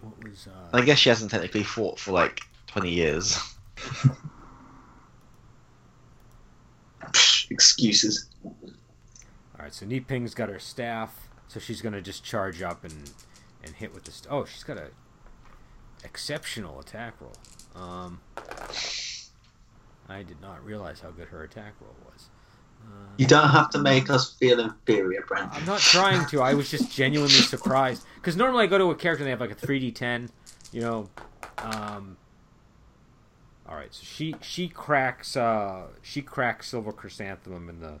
What was I guess she hasn't technically fought for like 20 years. Excuses. Alright, so Ni Ping's got her staff, so she's gonna just charge up and hit with the oh, she's got a exceptional attack roll. I did not realize how good her attack roll was. You don't have to make us feel inferior, Brent. I'm not trying to. I was just genuinely surprised. Because normally I go to a character and they have like a 3d10, Alright, so she cracks Silver Chrysanthemum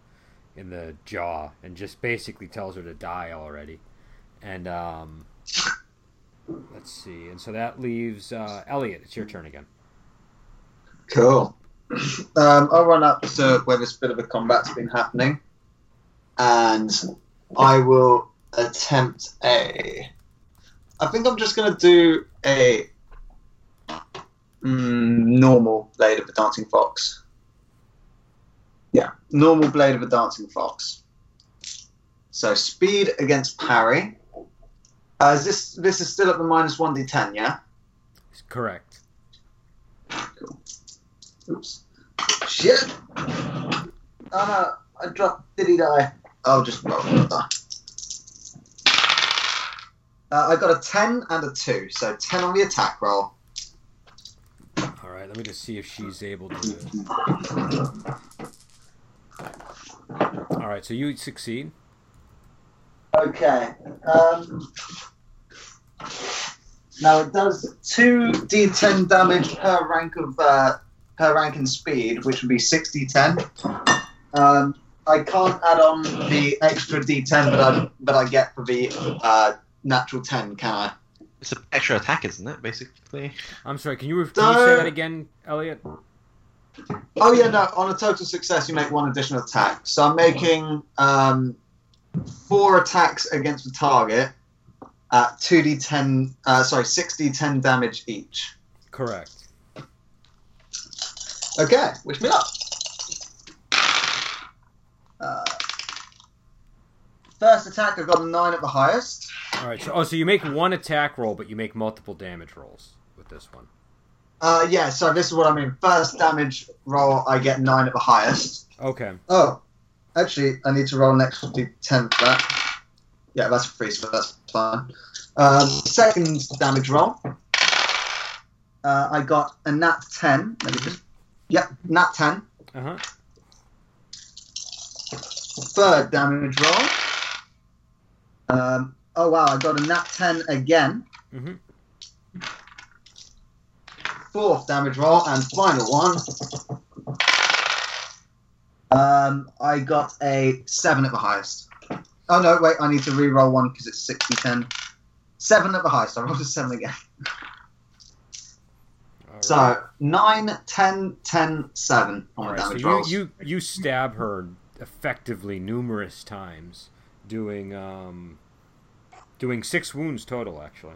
in the jaw and just basically tells her to die already. And let's see. And so that leaves Elliot, it's your turn again. Cool. I'll run up to where this bit of a combat's been happening, and I will attempt I think I'm just going to do a normal Blade of the Dancing Fox. Yeah, normal Blade of the Dancing Fox. So speed against parry. Is this is still at the minus 1d10, yeah? Correct. Cool. Oops. Shit. Oh no, I dropped Diddy Die. I'll just roll that. I got a 10 and a 2, so 10 on the attack roll. Alright, let me just see if she's able to. Alright, so you succeed. Okay. Now it does 2d10 damage per rank of her rank in speed, which would be 6d10. I can't add on the extra d10 that I get for the natural 10, can I? It's an extra attack, isn't it, basically? I'm sorry, can you say that again, Elliot? Oh, yeah, no, on a total success, you make one additional attack. So I'm making 4 attacks against the target at 6d10 damage each. Correct. Okay, wish me luck. 1st attack, I've got a 9 at the highest. Alright, so you make one attack roll, but you make multiple damage rolls with this one. Yeah, so this is what I mean. 1st damage roll, I get 9 at the highest. Okay. Oh, actually, I need to roll an extra d10 for that. Yeah, that's a free, so that's fine. 2nd damage roll. I got a nat 10. Let me just... Yep, nat 10. Uh-huh. 3rd damage roll. Oh, wow, I got a nat 10 again. Mm-hmm. fourth damage roll and final one. I got a 7 at the highest. Oh no, wait, I need to re-roll one because it's 60-10. 7 at the highest, I rolled a 7 again. Right. So, 9, 10, 10, 7 on the damage rolls. You stab her effectively numerous times, doing 6 wounds total, actually.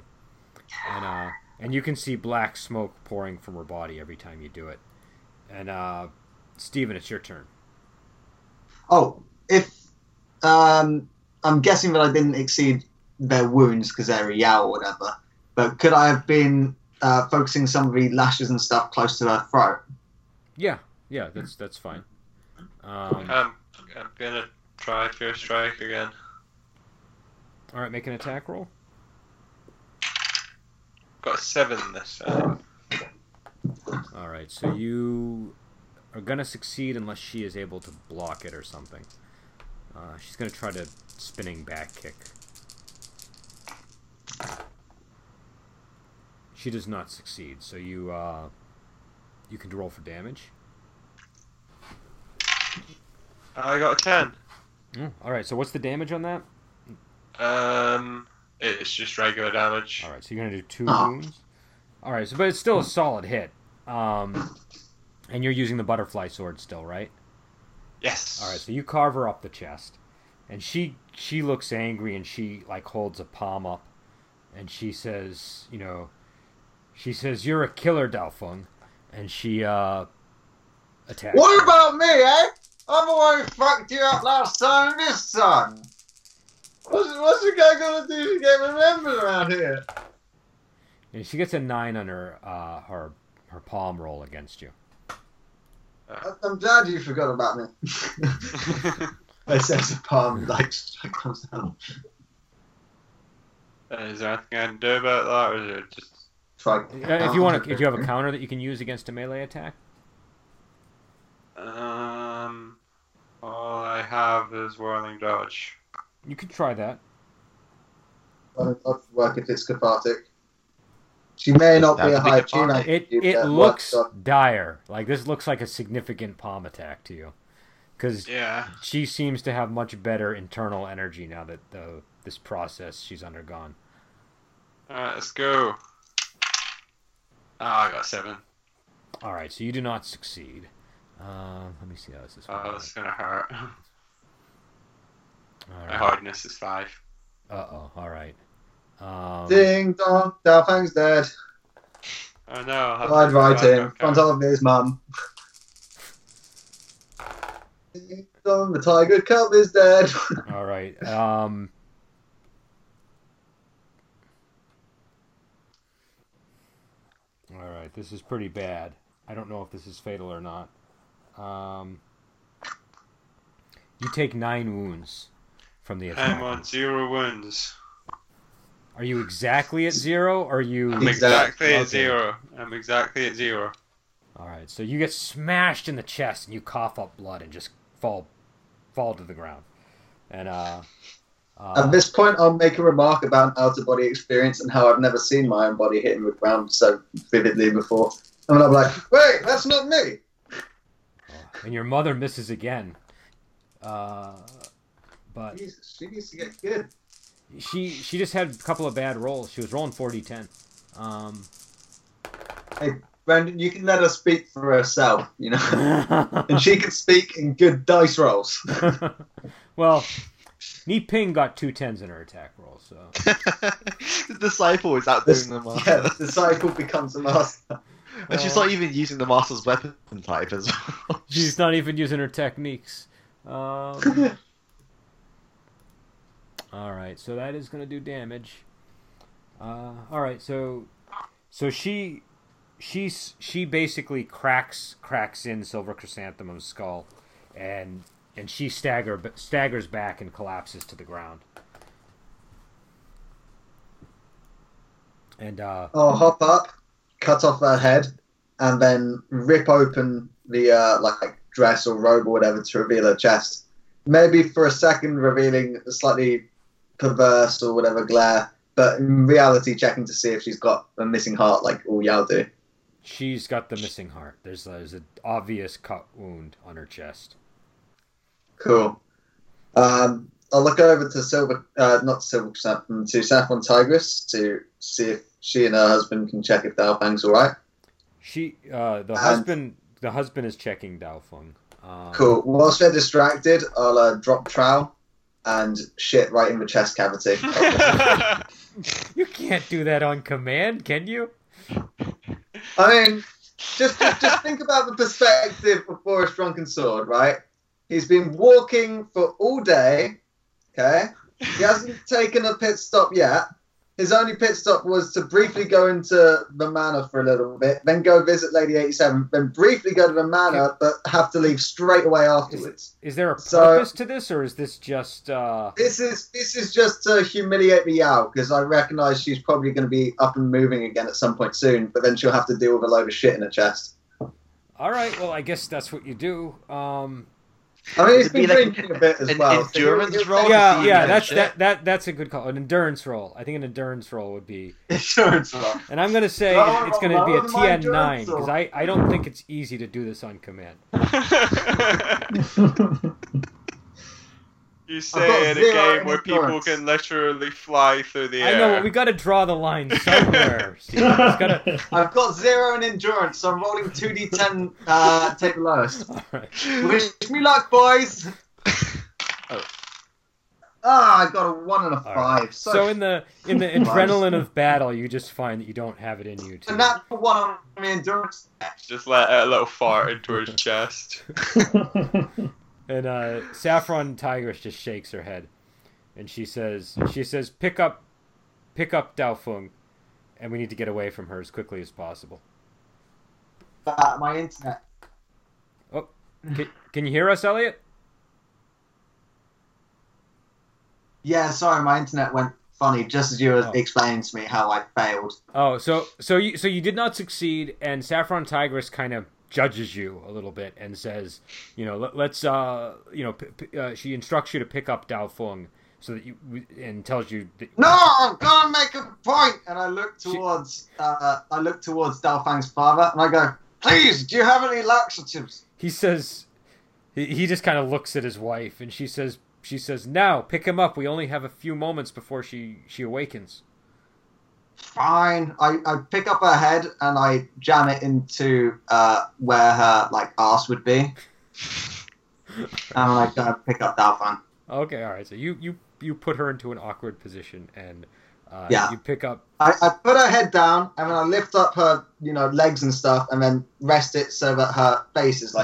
And you can see black smoke pouring from her body every time you do it. And, Steven, it's your turn. Oh, I'm guessing that I didn't exceed their wounds because they're a Yao or whatever, but could I have been focusing some of the lashes and stuff close to their throat? Yeah, that's fine. I'm going to try Fear Strike again. Alright, make an attack roll. Got 7 this time. Alright, so you are going to succeed unless she is able to block it or something. She's going to try to spinning back kick. She does not succeed, so you can roll for damage. I got a 10. Alright, so what's the damage on that? It's just regular damage. Alright, so you're going to do 2 wounds. Alright, so, but it's still a solid hit. And you're using the butterfly sword still, right? Yes. Alright, so you carve her up the chest. And she looks angry and she, like, holds a palm up. And she says, you're a killer, Daofeng. And she, attacks. What her. About me, eh? I'm the one who fucked you up last time and this time. What's the guy gonna do to get remembered around here? And she gets a 9 on her palm roll against you. I'm glad you forgot about me. I sense a palm like comes out. Is there anything I can do about that, or is it just try? If you want, if you have a counter that you can use against a melee attack. All I have is whirling dodge. You could try that. I'd work if it's cathartic. She may not be a high tuner. It looks dire. Like, this looks like a significant palm attack to you. Because she seems to have much better internal energy now that this process she's undergone. Alright, let's go. I got 7. Alright, so you do not succeed. Let me see how this is going. Oh, that's going to hurt. Right. My hardness is 5. Alright. Ding dong, Daofeng's dead. Oh no. I'd write in front of his mum. Ding dong, the tiger cub is dead. Alright, Alright, this is pretty bad. I don't know if this is fatal or not. You take 9 wounds from the attack. I'm on 0 wounds. Are you exactly at 0? Or are you? I'm exactly at 0. I'm exactly at 0. Alright, so you get smashed in the chest and you cough up blood and just fall to the ground. And at this point, I'll make a remark about an out-of-body experience and how I've never seen my own body hitting the ground so vividly before. And I'm like, wait, that's not me! And your mother misses again. But Jesus, she needs to get good. She just had a couple of bad rolls. She was rolling 4d10. Hey, Brandon, you can let her speak for herself, and she can speak in good dice rolls. Well, Ni Ping got 2 10s in her attack roll, so the disciple is outdoing the master. Yeah, the disciple becomes the master. And she's not even using the master's weapon type as well. She's not even using her techniques. Alright, so that is going to do damage. Alright, so she basically cracks in Silver Chrysanthemum's skull, and she staggers back and collapses to the ground. And hop up, cut off her head, and then rip open the dress or robe or whatever to reveal her chest. Maybe for a second revealing a slightly perverse or whatever glare, but in reality checking to see if she's got a missing heart like all Yao do. She's got the missing heart. There's an obvious cut wound on her chest. Cool. I'll look over to Saffron Tigress to see if she and her husband can check if Daofeng's all right. The husband is checking Daofeng. Cool. Whilst they're distracted, I'll drop trowel and shit right in the chest cavity. You can't do that on command, can you? I mean, just think about the perspective of Boris Drunken Sword, right? He's been walking for all day, okay? He hasn't taken a pit stop yet. His only pit stop was to briefly go into the manor for a little bit, then go visit Lady 87, then briefly go to the manor, but have to leave straight away afterwards. Is there a purpose to this, or is this just... This is just to humiliate me out, because I recognise she's probably going to be up and moving again at some point soon, but then she'll have to deal with a load of shit in her chest. All right, well, I guess that's what you do. I mean, he's been drinking a bit as well. Endurance roll? Yeah, that's a good call. An endurance roll. I think an endurance roll would be... Endurance roll. And I'm going to say it's going to be a TN9, because I don't think it's easy to do this on command. You say in a game where people can literally fly through the air. I know, but we got to draw the line somewhere. I've got 0 in endurance, so I'm rolling 2d10, take the lowest. All right. Wish me luck, boys! I got a 1 and a 5. Right. So in the adrenaline of battle, you just find that you don't have it in you. And that's the 1 on my endurance. Just let a little fart into his chest. And Saffron Tigress just shakes her head, and she says, pick up Daofeng, and we need to get away from her as quickly as possible. My internet. Oh, can you hear us, Elliot? Yeah, sorry, my internet went funny just as you were explaining to me how I failed. Oh, so you did not succeed, and Saffron Tigress kind of judges you a little bit and says, you know, she instructs you to pick up Daofeng so that you, and tells you that, no, I'm gonna make a point. And I look towards Daofeng's father and I go, please, do you have any laxatives? He says, he just kind of looks at his wife and she says, now pick him up. We only have a few moments before she awakens. Fine. I pick up her head and I jam it into where her arse would be. And I pick up that one. Okay, all right. So you put her into an awkward position and you pick up. I put her head down and then I lift up her legs and stuff and then rest it so that her face is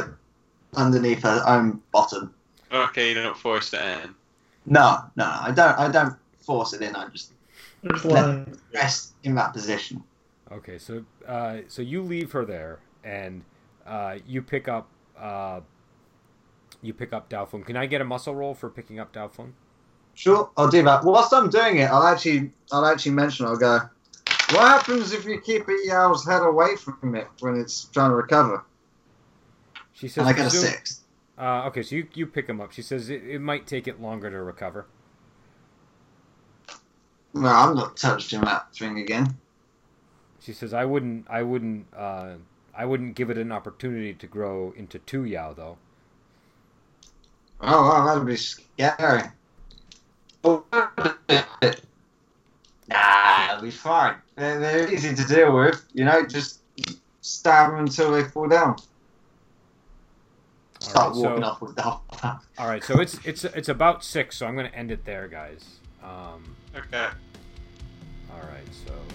underneath her own bottom. Okay, you don't force it in. No, I don't force it in. I just. Rest in that position. Okay, so you leave her there, and you pick up Daofeng. Can I get a muscle roll for picking up Daofeng? Sure, I'll do that. Whilst I'm doing it, I'll actually mention. I'll go, what happens if you keep a Yao's head away from it when it's trying to recover? She says, and I got a 6. Okay, so you pick him up. She says it might take it longer to recover. No, I'm not touching that thing again. She says, I wouldn't give it an opportunity to grow into 2 Yao, though. Oh, well, that'd be scary. Nah, it'll be fine. They're easy to deal with, just stab them until they fall down. Start walking off with them. All right, so it's about 6, so I'm going to end it there, guys. Okay. All right, so...